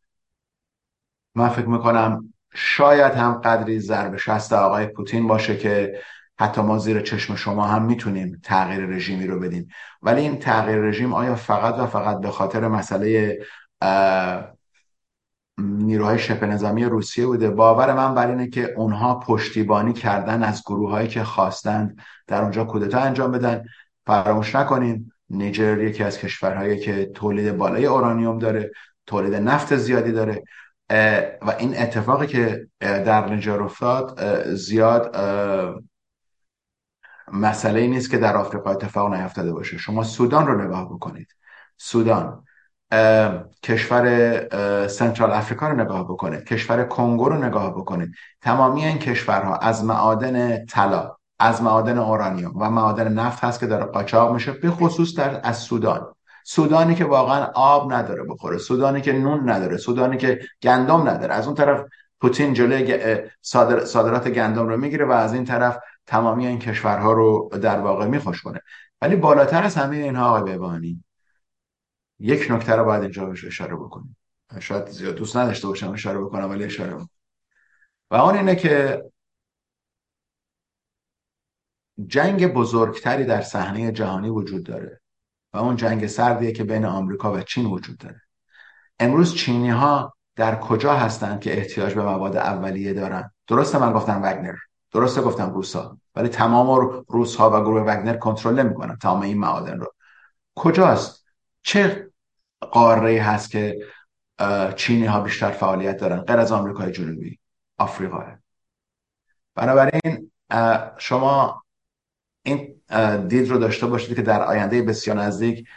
من فکر میکنم شاید هم قدری ضربه شست آقای پوتین باشه که حتی ما زیر چشم شما هم میتونیم تغییر رژیمی رو بدیم، ولی این تغییر رژیم آیا فقط و فقط به خاطر مسئله نیروهای شبه نظامی روسیه بوده؟ باور من بر اینه که اونها پشتیبانی کردن از گروهایی که خواستند در اونجا کودتا انجام بدن. فراموش نکنیم نیجر یکی از کشورهایی که تولید بالای اورانیوم داره، تولید نفت زیادی داره و این اتفاقی که در نیجر افتاد زیاد مسئله نیست که در آفریقا اتفاق نیفتاده باشه. شما سودان رو نگاه بکنید، سودان، کشور سنترال آفریقا رو نگاه بکنید، کشور کنگو رو نگاه بکنید، تمامی این کشورها از معادن طلا، از معادن اورانیوم و معادن نفت هست که داره قاچاق میشه، به خصوص از سودان. سودانی که واقعا آب نداره بخوره، سودانی که نون نداره، سودانی که گندم نداره. از اون طرف پوتین جلوی صادرات گندم رو میگیره و از این طرف تمامی این کشورها رو در واقع میخوش کنه. ولی بالاتر از همه اینها آقای بهبانی یک نکته رو باید اینجا بهش اشاره بکنیم. شاید زیاد دوست نداشته باشم اشاره بکنم ولی اشاره بکنم. و اون اینه که جنگ بزرگتری در صحنه جهانی وجود داره و اون جنگ سردیه که بین آمریکا و چین وجود داره. امروز چینی ها در کجا هستند که احتیاج به مواد اولیه دارن؟ درسته من گفتم وگنر، درسته گفتم روسا، ولی تمام روس ها و گروه وگنر کنترل نمیکنن تمام این معادن رو. کجاست؟ چه قاره هست که چینی ها بیشتر فعالیت دارن غیر از آمریکای جنوبی؟ آفریقا. بنابراین شما این دید رو داشته باشید که در آینده بسیار نزدیک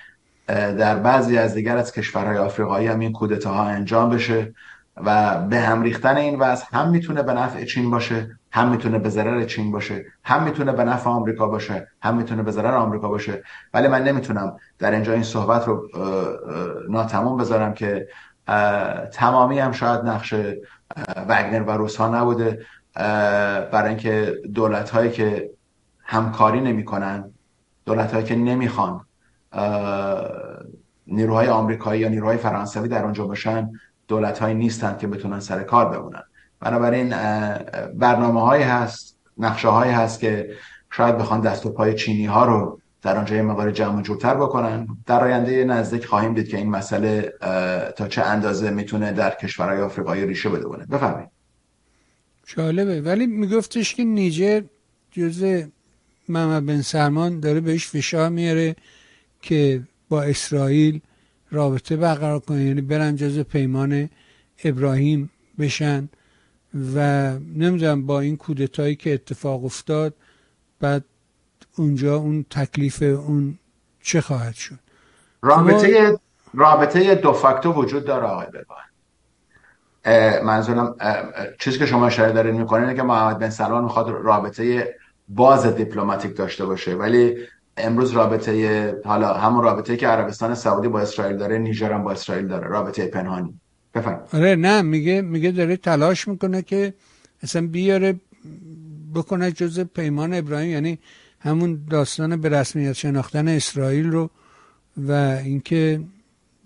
در بعضی از دیگر از کشورهای آفریقایی هم این کودتاها انجام بشه و به هم ریختن این وضع هم میتونه به نفع چین باشه، هم میتونه به ضرر چین باشه، هم میتونه به نفع آمریکا باشه، هم میتونه به ضرر آمریکا باشه. ولی من نمیتونم در اینجا این صحبت رو ناتمام بذارم که تمامی هم شاید نقش وگنر و روس ها نبوده، برای اینکه دولت هایی که همکاری نمی کنن، دولت هایی که نمیخوان نیروهای آمریکایی یا نیروهای فرانسوی در اونجا باشن، دولت هایی نیستن که بتونن سر کار بمونن. بنابراین برنامه هایی هست، نقشه هایی هست که شاید بخوان دست و پای چینی ها رو در اونجا یه مقدار جمع و جورتر بکنن. در آینده نزدیک خواهیم دید که این مسئله تا چه اندازه میتونه در کشورهای آفریقایی ریشه بدونه. بفهمید جالبه. ولی میگفتش که نیجر جزء محمد بن سلمان داره بهش فشار میاره که با اسرائیل رابطه برقرار کنه، یعنی برن جزء پیمان ابراهیم بشن و نمیدونم با این کودتایی که اتفاق افتاد بعد اونجا اون تکلیف اون چه خواهد شد. رابطه دو فاکتو وجود داره آقای بهبانی. منظورم چیزی که شما اشاره دارید میکنه اینه که محمد بن سلمان میخواد رابطه باز دیپلماتیک داشته باشه، ولی امروز رابطه، حالا همون رابطه که عربستان سعودی با اسرائیل داره، نیجر هم با اسرائیل داره، رابطه پنهانی. بفرمایید. آره نه، میگه داره تلاش میکنه که اصلا بیاره بکنه جزء پیمان ابراهیم، یعنی همون داستان به رسمیت شناختن اسرائیل رو و اینکه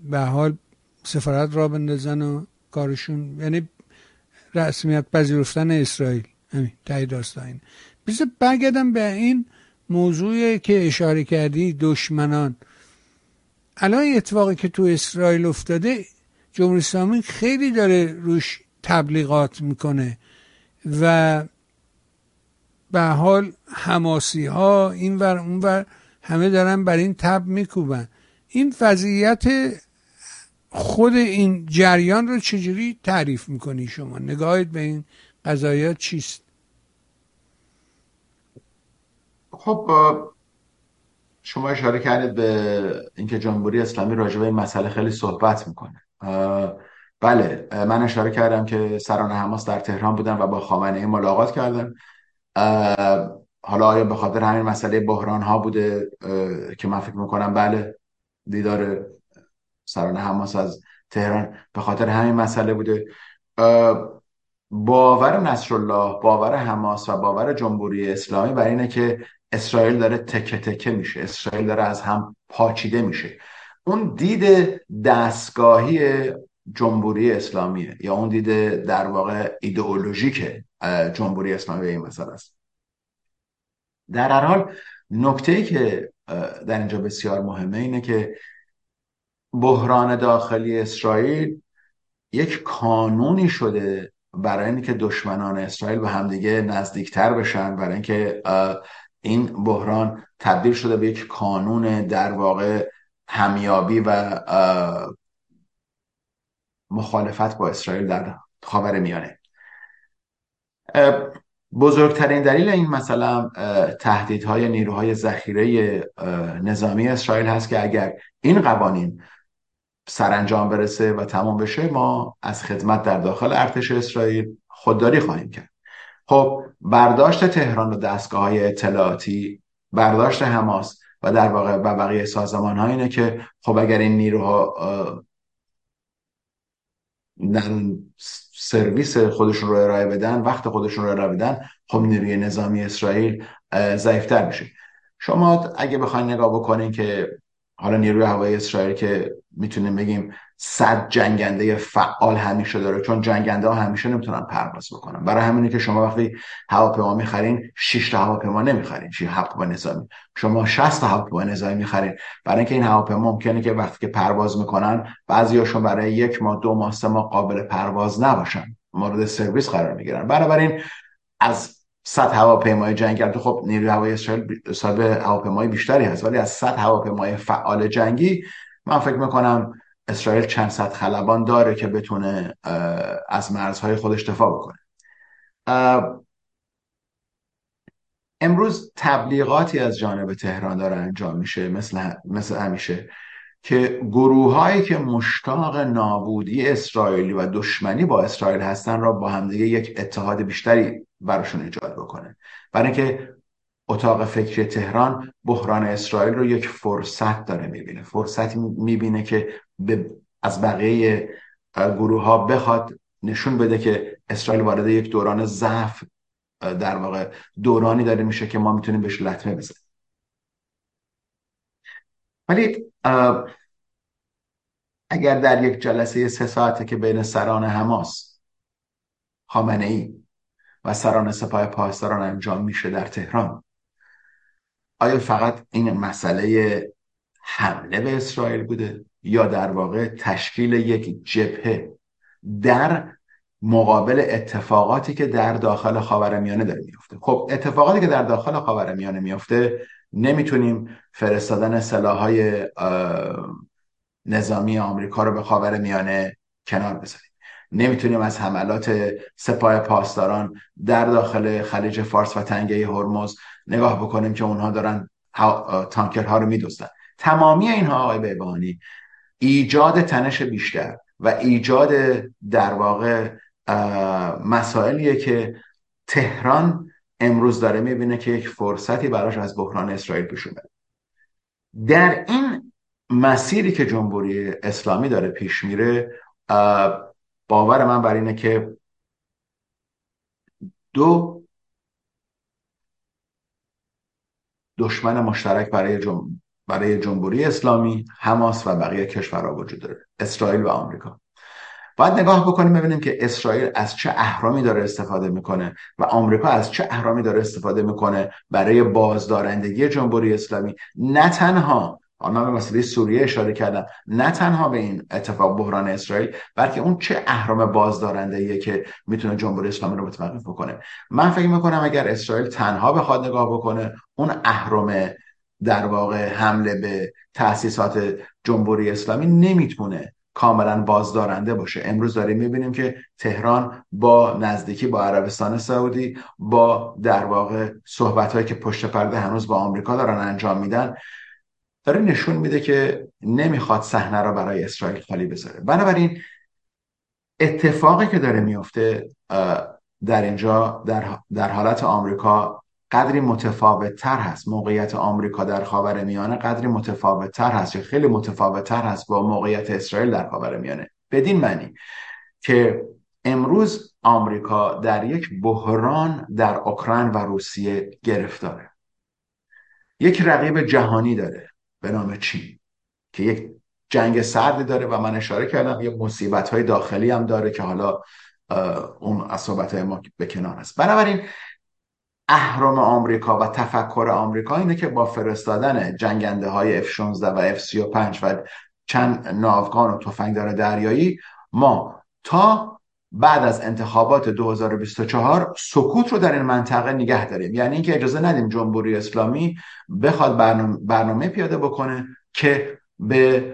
به حال سفارت را بندازن و کارشون، یعنی رسمیت پذیرفتن اسرائیل. همین تای داستان. بذار برگردم به این موضوعی که اشاره کردی، دشمنان. الان اتفاقی که تو اسرائیل افتاده، جمهوری اسلامی خیلی داره روش تبلیغات میکنه و به حال حماسی ها این ور اون ور همه دارن بر این تب میکوبن. این وضعیت خود این جریان رو چجوری تعریف میکنی شما؟ نگاهت به این قضایا چیست؟ خب شما اشاره کردید به اینکه جمهوری اسلامی راجع به این مسئله خیلی صحبت میکنه. بله، من اشاره کردم که سران حماس در تهران بودن و با خامنه ای ملاقات کردن. حالا آیا به خاطر همین مسئله بحران ها بوده که من فکر میکنم بله، دیدار سران حماس از تهران به خاطر همین مسئله بوده. باور نصرالله، باور حماس و باور جمهوری اسلامی بر اینه که اسرائیل داره تکه تکه میشه، اسرائیل داره از هم پاچیده میشه. اون دید دستگاهی جمهوری اسلامیه یا اون دید در واقع ایدئولوژیکه جمهوری اسلامی به این مسئله است. در هر حال نکته‌ای که در اینجا بسیار مهمه اینه که بحران داخلی اسرائیل یک کانونی شده برای اینکه دشمنان اسرائیل به همدیگه نزدیکتر بشن، برای اینکه این بحران تبدیل شده به یک کانون در واقع همیابی و مخالفت با اسرائیل در خاورمیانه. بزرگترین دلیل این مسئله تهدیدهای نیروهای ذخیره نظامی اسرائیل هست که اگر این قوانین سرانجام برسه و تمام بشه، ما از خدمت در داخل ارتش اسرائیل خودداری خواهیم کرد. خب برداشت تهران و دستگاه‌های اطلاعاتی، برداشت حماس و در واقع بقیه سازمان ها اینه که خب اگر این نیروها سرویس خودشون رو ارائه بدن، وقت خودشون رو ارائه بدن، خب نیروی نظامی اسرائیل ضعیف‌تر میشه. شما اگه بخواید نگاه بکنین که حالا نیروی هوایی اسرائیل که میتونیم بگیم 100 جنگنده فعال همیشه داره، چون جنگنده ها همیشه نمیتونن پرواز بکنن. برای همینه که شما وقتی هواپیما میخرین 6 تا هواپیما نمیخرین، 7 نظامی. شما 60 تا هواپیما نظامی میخرین، برای اینکه این هواپیما ممکنه که وقتی که پرواز میکنن بعضیاشون برای 1 ماه، 2 ماه، 3 ماه قابل پرواز نباشن، مورد سرویس قرار میگیرن. بنابراین از 100 هواپیمای جنگی، البته خب نیروی هوایی اسرائیل صاحب هواپیمای بیشتری هست، ولی از 100 هواپیمای فعال جنگی من فکر میکنم اسرائیل چند صد خلبان داره که بتونه از مرزهای خودش دفاع بکنه. امروز تبلیغاتی از جانب تهران داره انجام میشه مثل همیشه که گروه‌هایی که مشتاق نابودی اسرائیلی و دشمنی با اسرائیل هستن را با همدیگه یک اتحاد بیشتری براشون ایجاد بکنه، برای اینکه اتاق فکری تهران بحران اسرائیل رو یک فرصت داره میبینه، فرصتی میبینه که از بقیه گروه ها بخواد نشون بده که اسرائیل وارد یک دوران ضعف، در واقع دورانی داره میشه که ما میتونیم بهش لطمه بزنیم. ولی اگر در یک جلسه 3 ساعته که بین سران حماس، خامنه ای و سران سپاه پاسداران انجام میشه در تهران، آیا فقط این مسئله حمله به اسرائیل بوده یا در واقع تشکیل یک جبهه در مقابل اتفاقاتی که در داخل خاورمیانه داره میفته؟ خب اتفاقاتی که در داخل خاورمیانه میفته نمیتونیم فرستادن سلاح‌های نظامی آمریکا رو به خاورمیانه کنار بذاریم، نمیتونیم از حملات سپاه پاسداران در داخل خلیج فارس و تنگه هرمز نگاه بکنیم که اونها دارن تانکرها رو میدوزدن. تمامی اینها آقای بهبانی ایجاد تنش بیشتر و ایجاد در واقع مسائلیه که تهران امروز داره میبینه که یک فرصتی براش از بحران اسرائیل پیش اومده. در این مسیری که جمهوری اسلامی داره پیش میره، باور من بر اینه که 2 دشمن مشترک برای جمهوری اسلامی، حماس و بقیه کشورها وجود داره، اسرائیل و آمریکا. باید نگاه بکنیم ببینیم که اسرائیل از چه اهرامی داره استفاده میکنه و آمریکا از چه اهرامی داره استفاده میکنه برای بازدارندگی جمهوری اسلامی. نه تنها من به مسئله سوریه اشاره کردم، نه تنها به این اتفاق بحران اسرائیل، بلکه اون چه اهرام بازدارنده‌ایه که میتونه جمهوری اسلامی رو متوقف بکنه. من فکر میکنم اگر اسرائیل تنها بخواد نگاه بکنه، اون اهرام در واقع حمله به تأسیسات جمهوری اسلامی نمیتونه کاملا بازدارنده باشه. امروز داریم میبینیم که تهران با نزدیکی با عربستان سعودی، با در واقع صحبت‌هایی که پشت پرده هنوز با آمریکا دارن انجام میدن، داره نشون میده که نمیخواد صحنه را برای اسرائیل خالی بذاره. بنابراین اتفاقی که داره میفته در اینجا در حالت آمریکا قدری متفاوت تر هست. موقعیت آمریکا در خاورمیانه قدری متفاوت تر هست، خیلی متفاوت تر هست با موقعیت اسرائیل در خاورمیانه، بدین معنی که امروز آمریکا در یک بحران در اوکراین و روسیه گرفتاره، یک رقیب جهانی داره به نام چین که یک جنگ سردی داره و من اشاره کردم یه مصیبت‌های داخلی هم داره که حالا اون از صحبت‌های ما به کنار است. بنابراین اهرم آمریکا و تفکر آمریکا اینه که با فرستادن جنگنده‌های F-16 و F-35 و چند ناوگان و تفنگدار دریایی، ما تا بعد از انتخابات 2024 سکوت رو در این منطقه نگه داریم، یعنی اینکه اجازه ندیم جمهوری اسلامی بخواد برنامه پیاده بکنه که به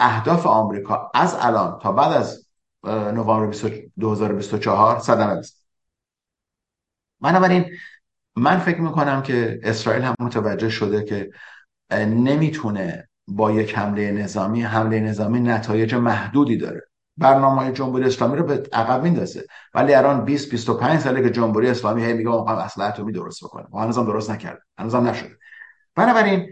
اهداف آمریکا از الان تا بعد از نوامبر 2024 صدمه بزنه. بنابراین من فکر میکنم که اسرائیل هم متوجه شده که نمیتونه با یک حمله نظامی نتایج محدودی داره. برنامه‌های جمهوری اسلامی رو به عقب میندازه، ولی الان 20-25 ساله که جمهوری اسلامی هی میگه ما میخوایم اسلحه اتمی درست بکنیم، هنوزم درست نکرده، هنوزم نشده. بنابراین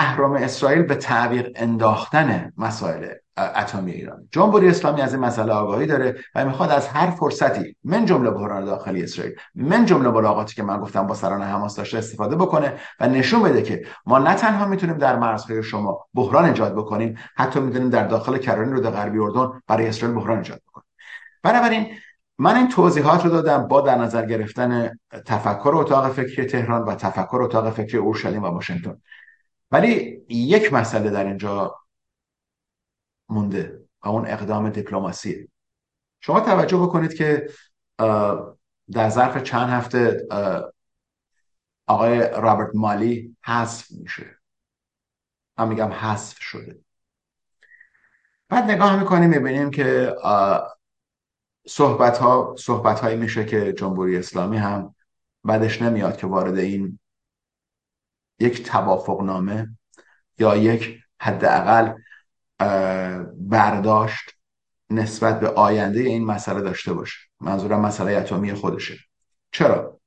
اهرام اسرائیل به تعویق انداختن مسائل اتمی ایران. جمهوری اسلامی از این مسئله آگاهی داره و میخواد از هر فرصتی من جمله بحران داخلی اسرائیل، من جمله ملاقاتی که من گفتم با سران حماس داشته، استفاده بکنه و نشون بده که ما نه تنها میتونیم در مرزهای شما بحران ایجاد بکنیم، حتی میتونیم در داخل کرانه رود غربی اردن برای اسرائیل بحران ایجاد بکنیم. بنابراین من این توضیحات رو دادم با در نظر گرفتن تفکر اتاق فکری تهران و تفکر اتاق فکری اورشلیم و واشنگتن. ولی یک مسئله در اینجا مونده و اون اقدام دیپلماسیه. شما توجه بکنید که در ظرف چند هفته آقای رابرت مالی حذف میشه. من میگم حذف شده. بعد نگاه میکنیم میبینیم که صحبت‌هایی میشه که جمهوری اسلامی هم بدش نمیاد که وارد این یک توافق نامه یا یک حداقل برداشت نسبت به آینده این مسئله داشته باشه. منظورم مسئله اتمی خودشه. چرا؟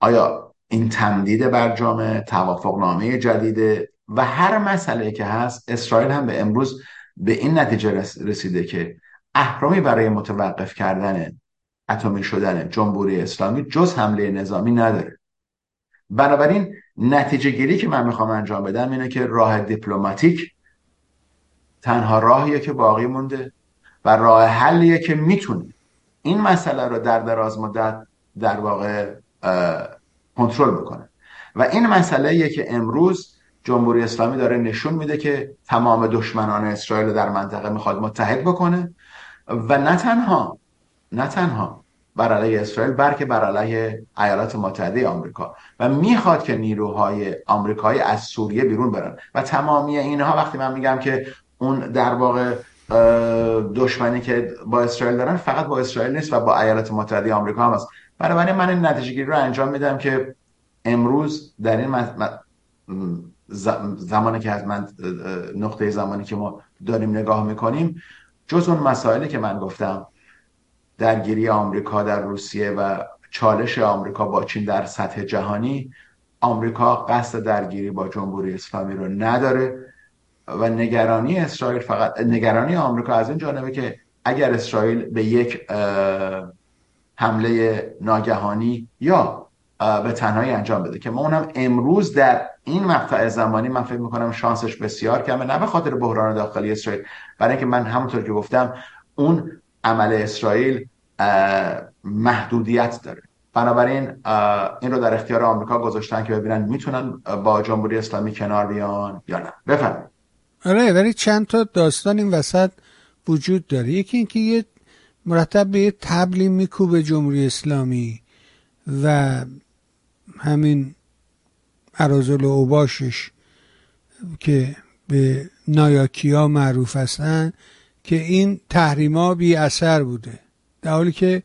آیا این تمدید برجام، توافق نامه جدیده و هر مسئله که هست، اسرائیل هم به امروز به این نتیجه رسیده که اهرامی برای متوقف کردن اتمی شدن جمهوری اسلامی جز حمله نظامی نداره. بنابراین نتیجه گیری که من میخوام انجام بدم اینه که راه دیپلماتیک تنها راهیه که باقی مونده و راه حلیه که میتونه این مسئله رو در دراز مدت در واقع کنترل بکنه. و این مسئله‌ایه که امروز جمهوری اسلامی داره نشون میده که تمام دشمنان اسرائیل رو در منطقه میخواد متحد بکنه و نه تنها بر علیه اسرائیل بلکه بر علیه ایالات متحده آمریکا، و میخواد که نیروهای آمریکایی از سوریه بیرون برن. و تمامی اینها، وقتی من میگم که اون در واقع دشمنی که با اسرائیل دارن، فقط با اسرائیل نیست و با ایالات متحده آمریکا هم هست. بنابراین من این نتیجه‌گیری رو انجام میدم که امروز در این زمانی که از من نقطه زمانی که ما داریم نگاه میکنیم، جز اون مسائلی که من گفتم، درگیری آمریکا در روسیه و چالش آمریکا با چین در سطح جهانی، آمریکا قصد درگیری با جمهوری اسلامی رو نداره و نگرانی اسرائیل، فقط نگرانی آمریکا از این جانبه که اگر اسرائیل به یک حمله ناگهانی یا به تنهایی انجام بده، که ما اونم امروز در این مقطع زمانی من فکر میکنم شانسش بسیار کمه، نه به خاطر بحران داخلی اسرائیل، برای اینکه من همونطور که گفتم اون عمل اسرائیل محدودیت داره. بنابراین این رو در اختیار آمریکا گذاشتن که ببینن میتونن با جمهوری اسلامی کنار بیان یا نه. بفرمایید. آره، ولی چند تا داستان این وسط وجود داره. یکی اینکه یه مرتب به یه طبلی میکوبه جمهوری اسلامی و همین اراذل و اوباشش که به نایاکیا معروف هستن که این تحریما بی اثر بوده، در حالی که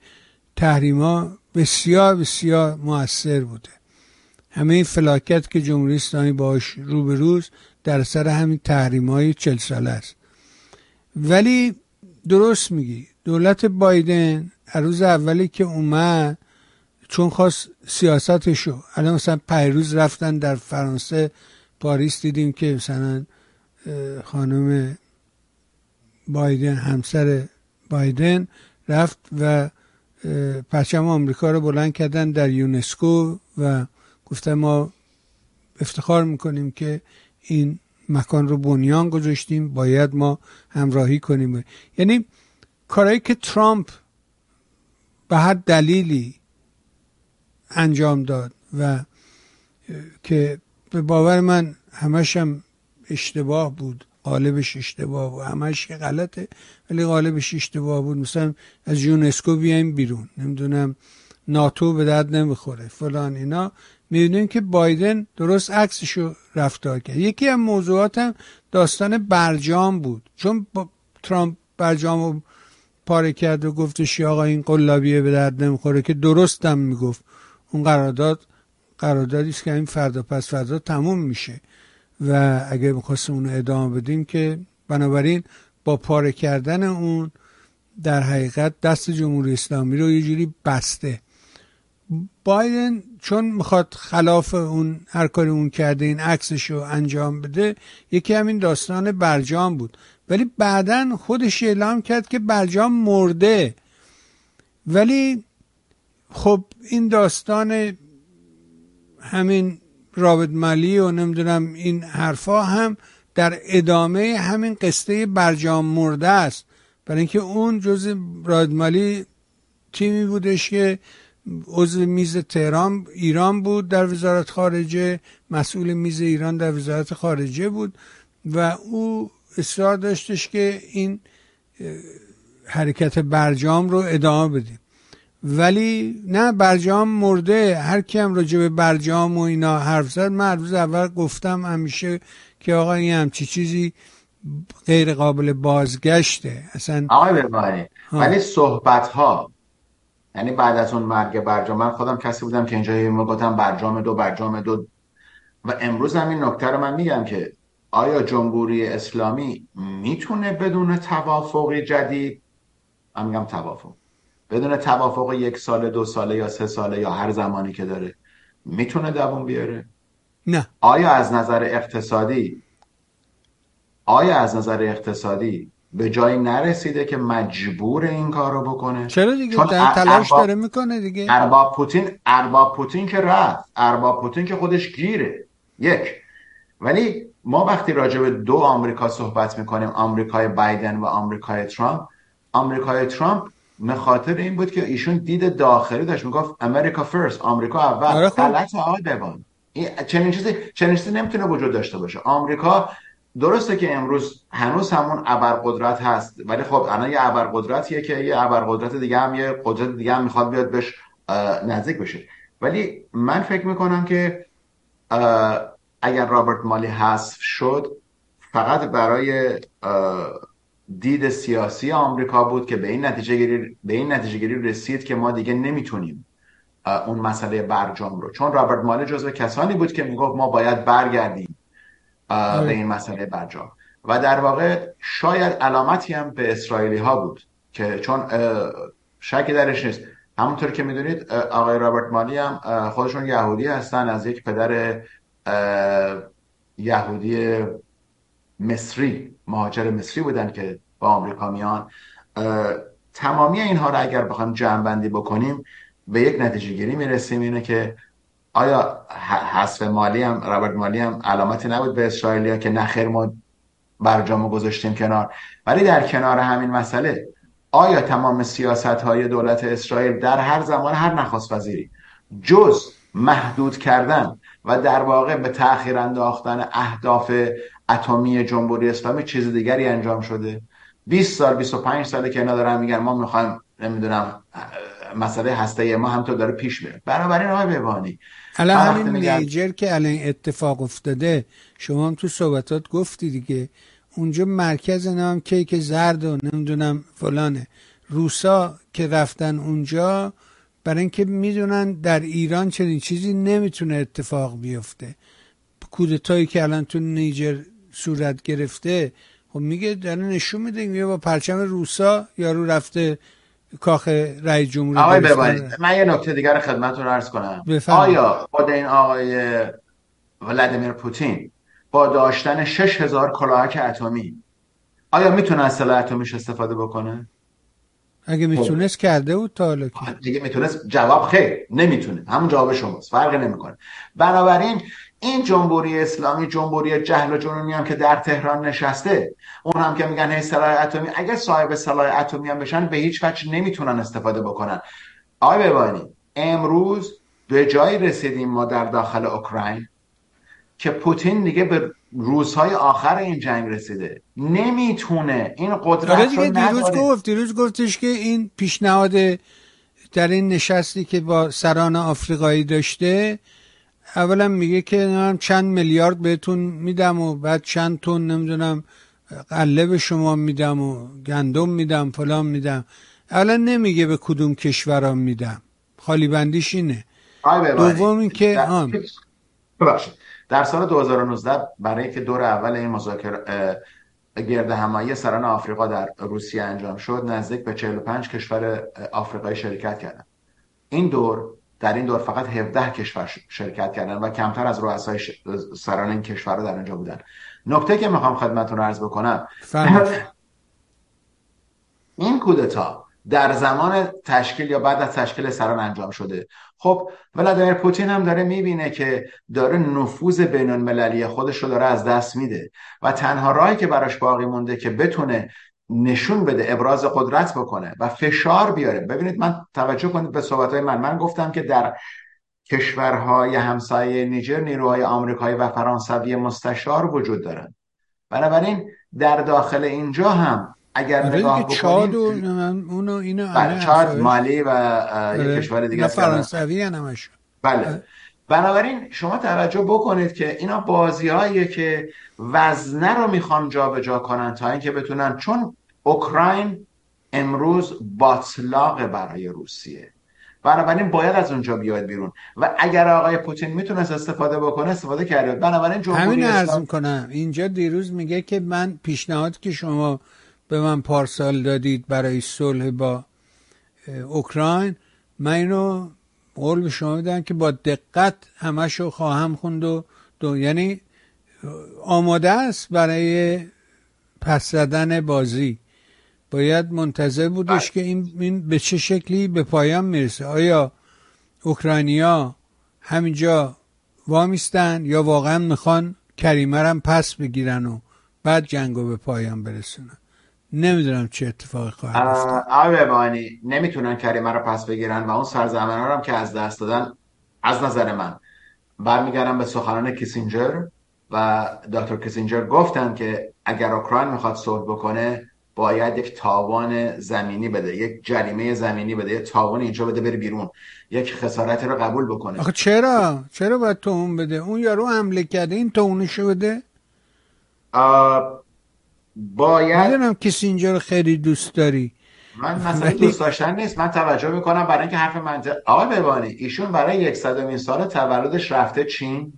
تحریما بسیار بسیار مؤثر بوده. همه این فلاکت که جمهوری اسلامی باش روبروز در سر همین تحریم‌های 40 ساله است. ولی درست میگی، دولت بایدن روز اولی که اومد، چون خواست سیاستشو، الان مثلا پیروز رفتن در فرانسه، پاریس دیدیم که مثلا خانم بایدن، همسر بایدن، رفت و پرچم آمریکا رو بلند کردن در یونسکو و گفتن ما افتخار میکنیم که این مکان رو بنیان گذاشتیم، باید ما همراهی کنیم. یعنی کارهایی که ترامپ به هر دلیلی انجام داد و که به باور من همش هم اشتباه بود، غالبش اشتباه بود، همش غلطه ولی غالبش اشتباه بود. مثلا از یونسکو بیایم بیرون، نمیدونم ناتو به درد نمیخوره، فلان، اینا، میدونیم که بایدن درست عکسشو رفتار کرد. یکی از موضوعات هم داستان برجام بود، چون ترامپ برجامو پاره کرد و گفتش آقا این قلابیه به درد نمیخوره، که درستم میگفت. اون قراردادی است که این فردا پس فردا تموم میشه و اگه بخواستیم اون رو ادامه بدیم، که بنابراین با پاره کردن اون در حقیقت دست جمهوری اسلامی رو یه جوری بسته. بایدن چون میخواد خلاف اون هر کاری اون کرده این عکسشو انجام بده، یکی همین داستان برجام بود. ولی بعدن خودش اعلام کرد که برجام مرده. ولی خب این داستان همین رابرت مالی و نمیدونم این حرفا هم در ادامه همین قصه برجام مرده است، برای اینکه اون جزء رابرت مالی تیمی بودش که عضو میز تهران ایران بود در وزارت خارجه، مسئول میز ایران در وزارت خارجه بود و او اصرار داشتش که این حرکت برجام رو ادامه بدیم. ولی نه، برجام مرده. هر کی هم راجع به برجام و اینا حرف زد، من روز اول گفتم همیشه که آقا این همچی چیزی غیر قابل بازگشته اصلا. آقای بهبانی، ولی صحبت ها یعنی بعد از اون مرگ برجام، من خودم کسی بودم که اینجا یه گفتم برجام دو و امروز هم این نکته رو من میگم که آیا جمهوری اسلامی میتونه بدون توافق جدید، من میگم توافق، بدون توافق 1 ساله 2 ساله یا 3 ساله یا هر زمانی که داره میتونه دوام بیاره؟ نه. آیا از نظر اقتصادی به جایی نرسیده که مجبور این کار رو بکنه؟ چرا دیگه؟ تلاش داره میکنه دیگه. ارباب پوتین که رفت، ارباب پوتین که خودش گیره یک. ولی ما وقتی راجع به دو آمریکا صحبت میکنیم، آمریکای بایدن و آمریکای ترامپ، آمریکای ترامپ به خاطر این بود که ایشون دید داخلی داشت، میگفت امریکا فرست، آمریکا اول. غلط آدمان. چنین چیزی نمیتونه وجود داشته باشه. آمریکا درسته که امروز هنوز همون ابرقدرت هست، ولی خب الان یه ابرقدرتیه که یه ابرقدرت دیگه هم، یه قدرت دیگه هم میخواد بیاد بهش نزدیک بشه. ولی من فکر میکنم که اگر رابرت مالی حذف شد، فقط برای دید سیاسی آمریکا بود که به این نتیجه گیری رسید که ما دیگه نمیتونیم اون مسئله برجام رو، چون رابرت مالی جزو کسانی بود که میگفت ما باید برگردیم به این مسئله برجام و در واقع شاید علامتی هم به اسرائیلی ها بود که چون شکی درش نیست، همونطور که میدونید آقای رابرت مالی هم خودشون یهودی هستن، از یک پدر یهودی مصری، مهاجر مصری بودن که با آمریکا میان. تمامی اینها رو اگر بخوایم جمع بندی بکنیم به یک نتیجه گیری میرسیم، اینه که آیا حذف مالی هم، رابرت مالی هم علامتی نبود به اسرائیلیا که نخیر ما برجامو گذاشتیم کنار؟ ولی در کنار همین مسئله، آیا تمام سیاست‌های دولت اسرائیل در هر زمان هر نخست وزیری جز محدود کردن و در واقع به تأخیر انداختن اهداف اتمی جمهوری اسلامی چیز دیگری انجام شده؟ 20 سال 25 ساله که اینا دارن میگن ما میخوایم، نمیدونم، مسئله هسته‌ای ما هم تو داره پیش میره. بنابراین آقای بهبانی، الان همین نیجر که الان اتفاق افتاده، شما هم تو صحبتات گفتی دیگه، اونجا مرکز نام کیک زرد و نمیدونم فلانه. روسا که رفتن اونجا برای اینکه میدونن در ایران چنین چیزی نمیتونه اتفاق بیفته. کودتایی که الان تو نیجر صورت گرفته، خب میگه داره نشون میده میگه با پرچم روسا یارو رفته کاخ رئیس جمهور. آقای ببینید، من یه نکته دیگر رو خدمتتون عرض کنم. آیا خود این آقای ولادیمیر پوتین با داشتن 6000 کلاهک اتمی، آیا میتونه از سلاح اتمیش استفاده بکنه؟ اگه میتونست کرده بود تا حالا که. اگه میتونست، جواب خیر، نمیتونه. همون جواب شماست، فرقی نمیکنه. بنابراین این جمهوری اسلامی، جمهوری جهل و جنونی هم که در تهران نشسته، اون هم که میگن هی سلاح اتمی، اگه صاحب سلاح اتمی هم بشن به هیچ وجه نمیتونن استفاده بکنن. آقای بهبانی، امروز به جایی رسیدیم ما در داخل اوکراین که پوتین دیگه به روزهای آخر این جنگ رسیده، نمیتونه این قدرت رو نداره. دیروز گفتش که این پیشنهاد در این نشستی که با سران آفریقایی داشته، اولا میگه که من چند میلیارد بهتون میدم و بعد چند تن نمیدونم غله به شما میدم و گندم میدم فلان میدم. اولا نمیگه به کدوم کشورا میدم، خالی بندیش اینه. دوم این که در سال 2019 برای که دور اول این مذاکره گرد همایی سران آفریقا در روسیه انجام شد، نزدیک به 45 کشور آفریقایی شرکت کردند. این دور در این دور فقط 17 کشور شرکت کردن و کمتر از رؤسای سران این کشورها در اونجا بودن. نکته که میخوام خدمتتون عرض بکنم این کودتا در زمان تشکیل یا بعد از تشکیل سران انجام شده. خب ولادیمیر پوتین هم داره میبینه که داره نفوذ بین‌المللی خودش رو داره از دست میده و تنها راهی که براش باقی مونده که بتونه نشون بده، ابراز قدرت بکنه و فشار بیاره. ببینید، من توجه کنید به صحبت‌های من گفتم که در کشورهای همسایه نیجر نیروهای آمریکایی و فرانسوی مستشار وجود دارن. بنابراین در داخل اینجا هم اگر نگاه بکنید چاد و اونو اینا چاد مالی و یک کشور دیگه است، فرانسوی همش. بله. بنابراین شما توجه بکنید که اینا بازی‌هاییه که وزنه رو میخوان جابجا کنن تا اینکه بتونن، چون اوکراین امروز باطلاق برای روسیه، بنابراین باید از اونجا بیاد بیرون و اگر آقای پوتین میتونست استفاده بکنه استفاده کرده. بنابراین جمهوری اسلامی همین کنم اینجا دیروز میگه که من پیشنهاد که شما به من پارسال دادید برای صلح با اوکراین، من اینو قول به شما میدم که با دقت همشو خواهم خوند و یعنی آماده است برای پس زدن بازی. باید منتظر بودش که این به چه شکلی به پایان میرسه. آیا اوکراینیا همینجا وامیستن یا واقعا میخوان کریمه رو پس بگیرن و بعد جنگو به پایان برسونن؟ نمیدونم چه اتفاقی خواهد افتاد. آبانی نمیتونن کریمه رو پس بگیرن و اون سرزمین‌ها رو هم که از دست دادن از نظر من برمیگردم به سخنان کیسینجر و دکتر کیسینجر گفتن که اگر اوکراین میخواد صلح بکنه باید یک تاوان زمینی بده، یک جریمه زمینی بده، یک تاوان اینجا بده بره بیرون، یک خسارت رو قبول بکنه. آخه چرا باید تاوان بده؟ اون یارو حمله کرده این تاوانشو بده؟ باید. میدونم کیسینجر رو خیلی دوست داری، من مثلا دوست داشتن نیست، من توجه میکنم برای اینکه حرف منطقه. آقای بهبانی ایشون برای 100 سال تولدش رفته چین،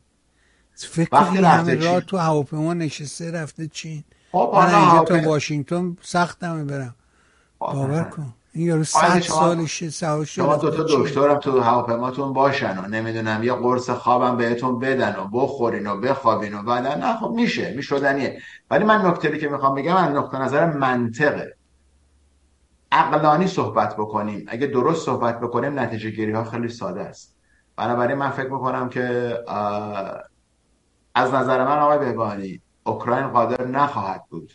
وقتی رفته چین تو هواپیما نشسته رفته چین. من اینجا تو واشنگتن سختمه برم، باور کن این یارو 100 سالشه سوار شده. شما دوتا دکترم تو هواپیماتون باشن و نمیدونم یه قرص خوابم بهتون بدن و بخورین و بخوابین و بعد نه، خب میشه، میشدنیه. ولی من نکته‌ای که میخوام بگم از نقطه نظر منطقه عقلانی صحبت بکنیم، اگه درست صحبت بکنیم نتیجه گیری ها خیلی ساده است. بنابراین من فکر میکنم که از نظر من آقای بهبانی اوکراین قادر نخواهد بود.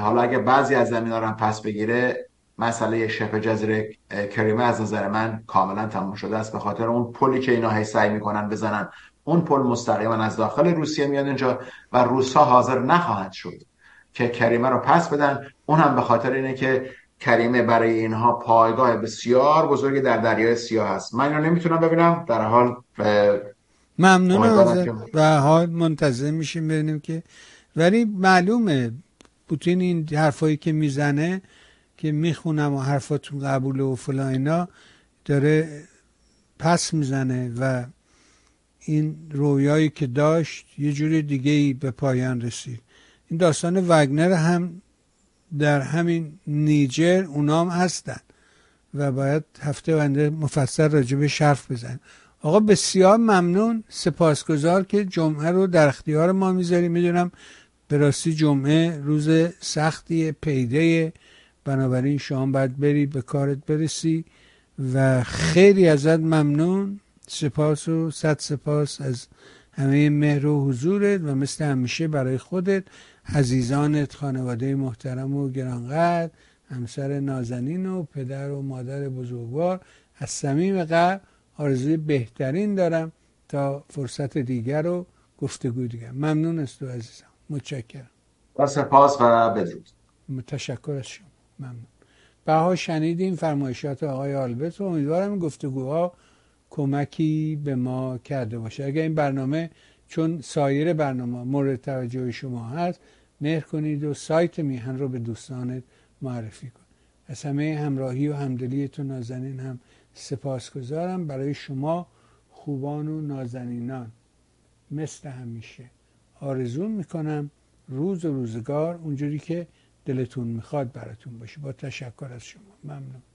حالا اگه بعضی از زمینا رو پس بگیره، مسئله شبه جزیره کریمه از نظر من کاملا تمام شده است، به خاطر اون پلی که اینا هی سعی میکنن بزنن. اون پل مستقیما از داخل روسیه میاد اینجا و روس‌ها حاضر نخواهند شد که کریمه رو پس بدن. اون هم به خاطر اینه که کریمه برای اینها پایگاه بسیار بزرگی در دریای سیاه است. من اینو نمیتونم ببینم در حال. ممنونم. و حال منتظر میشیم ببینیم که، ولی معلومه پوتین این حرفایی که میزنه که میخونم و حرفاتون قبول و فلان اینا داره پس میزنه و این رویایی که داشت یه جوری دیگه‌ای به پایان رسید. این داستان وگنر هم در همین نیجر اونام هستن و باید هفته آینده مفصل راجبش حرف بزنیم. آقا بسیار ممنون، سپاسگزار که جمعه رو در اختیار ما میذاری. میدونم به راستی جمعه روز سختی پیدایه، بنابراین شما باید بری به کارت برسی و خیلی ازت ممنون. سپاس و صد سپاس از همه مهر و حضورت و مثل همیشه برای خودت، عزیزانت، خانواده محترم و گرانقدر، همسر نازنین و پدر و مادر بزرگوار، از صمیم قلب آرزوی بهترین دارم تا فرصت دیگر رو گفتگو دیگر. ممنون از تو عزیزم، متشکرم. سپاس و بدرود. متشکر از شما، ممنون. بها شنیدیم فرمایشات آقای آلبرت و امیدوارم گفتگوها کمکی به ما کرده باشه. اگر این برنامه چون سایر برنامه مورد توجه شما هست، مهر کنید و سایت میهن رو به دوستانت معرفی کن. از همه همراهی و همدلیتون نازنین هم سپاسگزارم. برای شما خوبان و نازنینان مثل همیشه آرزو میکنم روز و روزگار اونجوری که دلتون میخواد براتون باشه. با تشکر از شما، ممنون.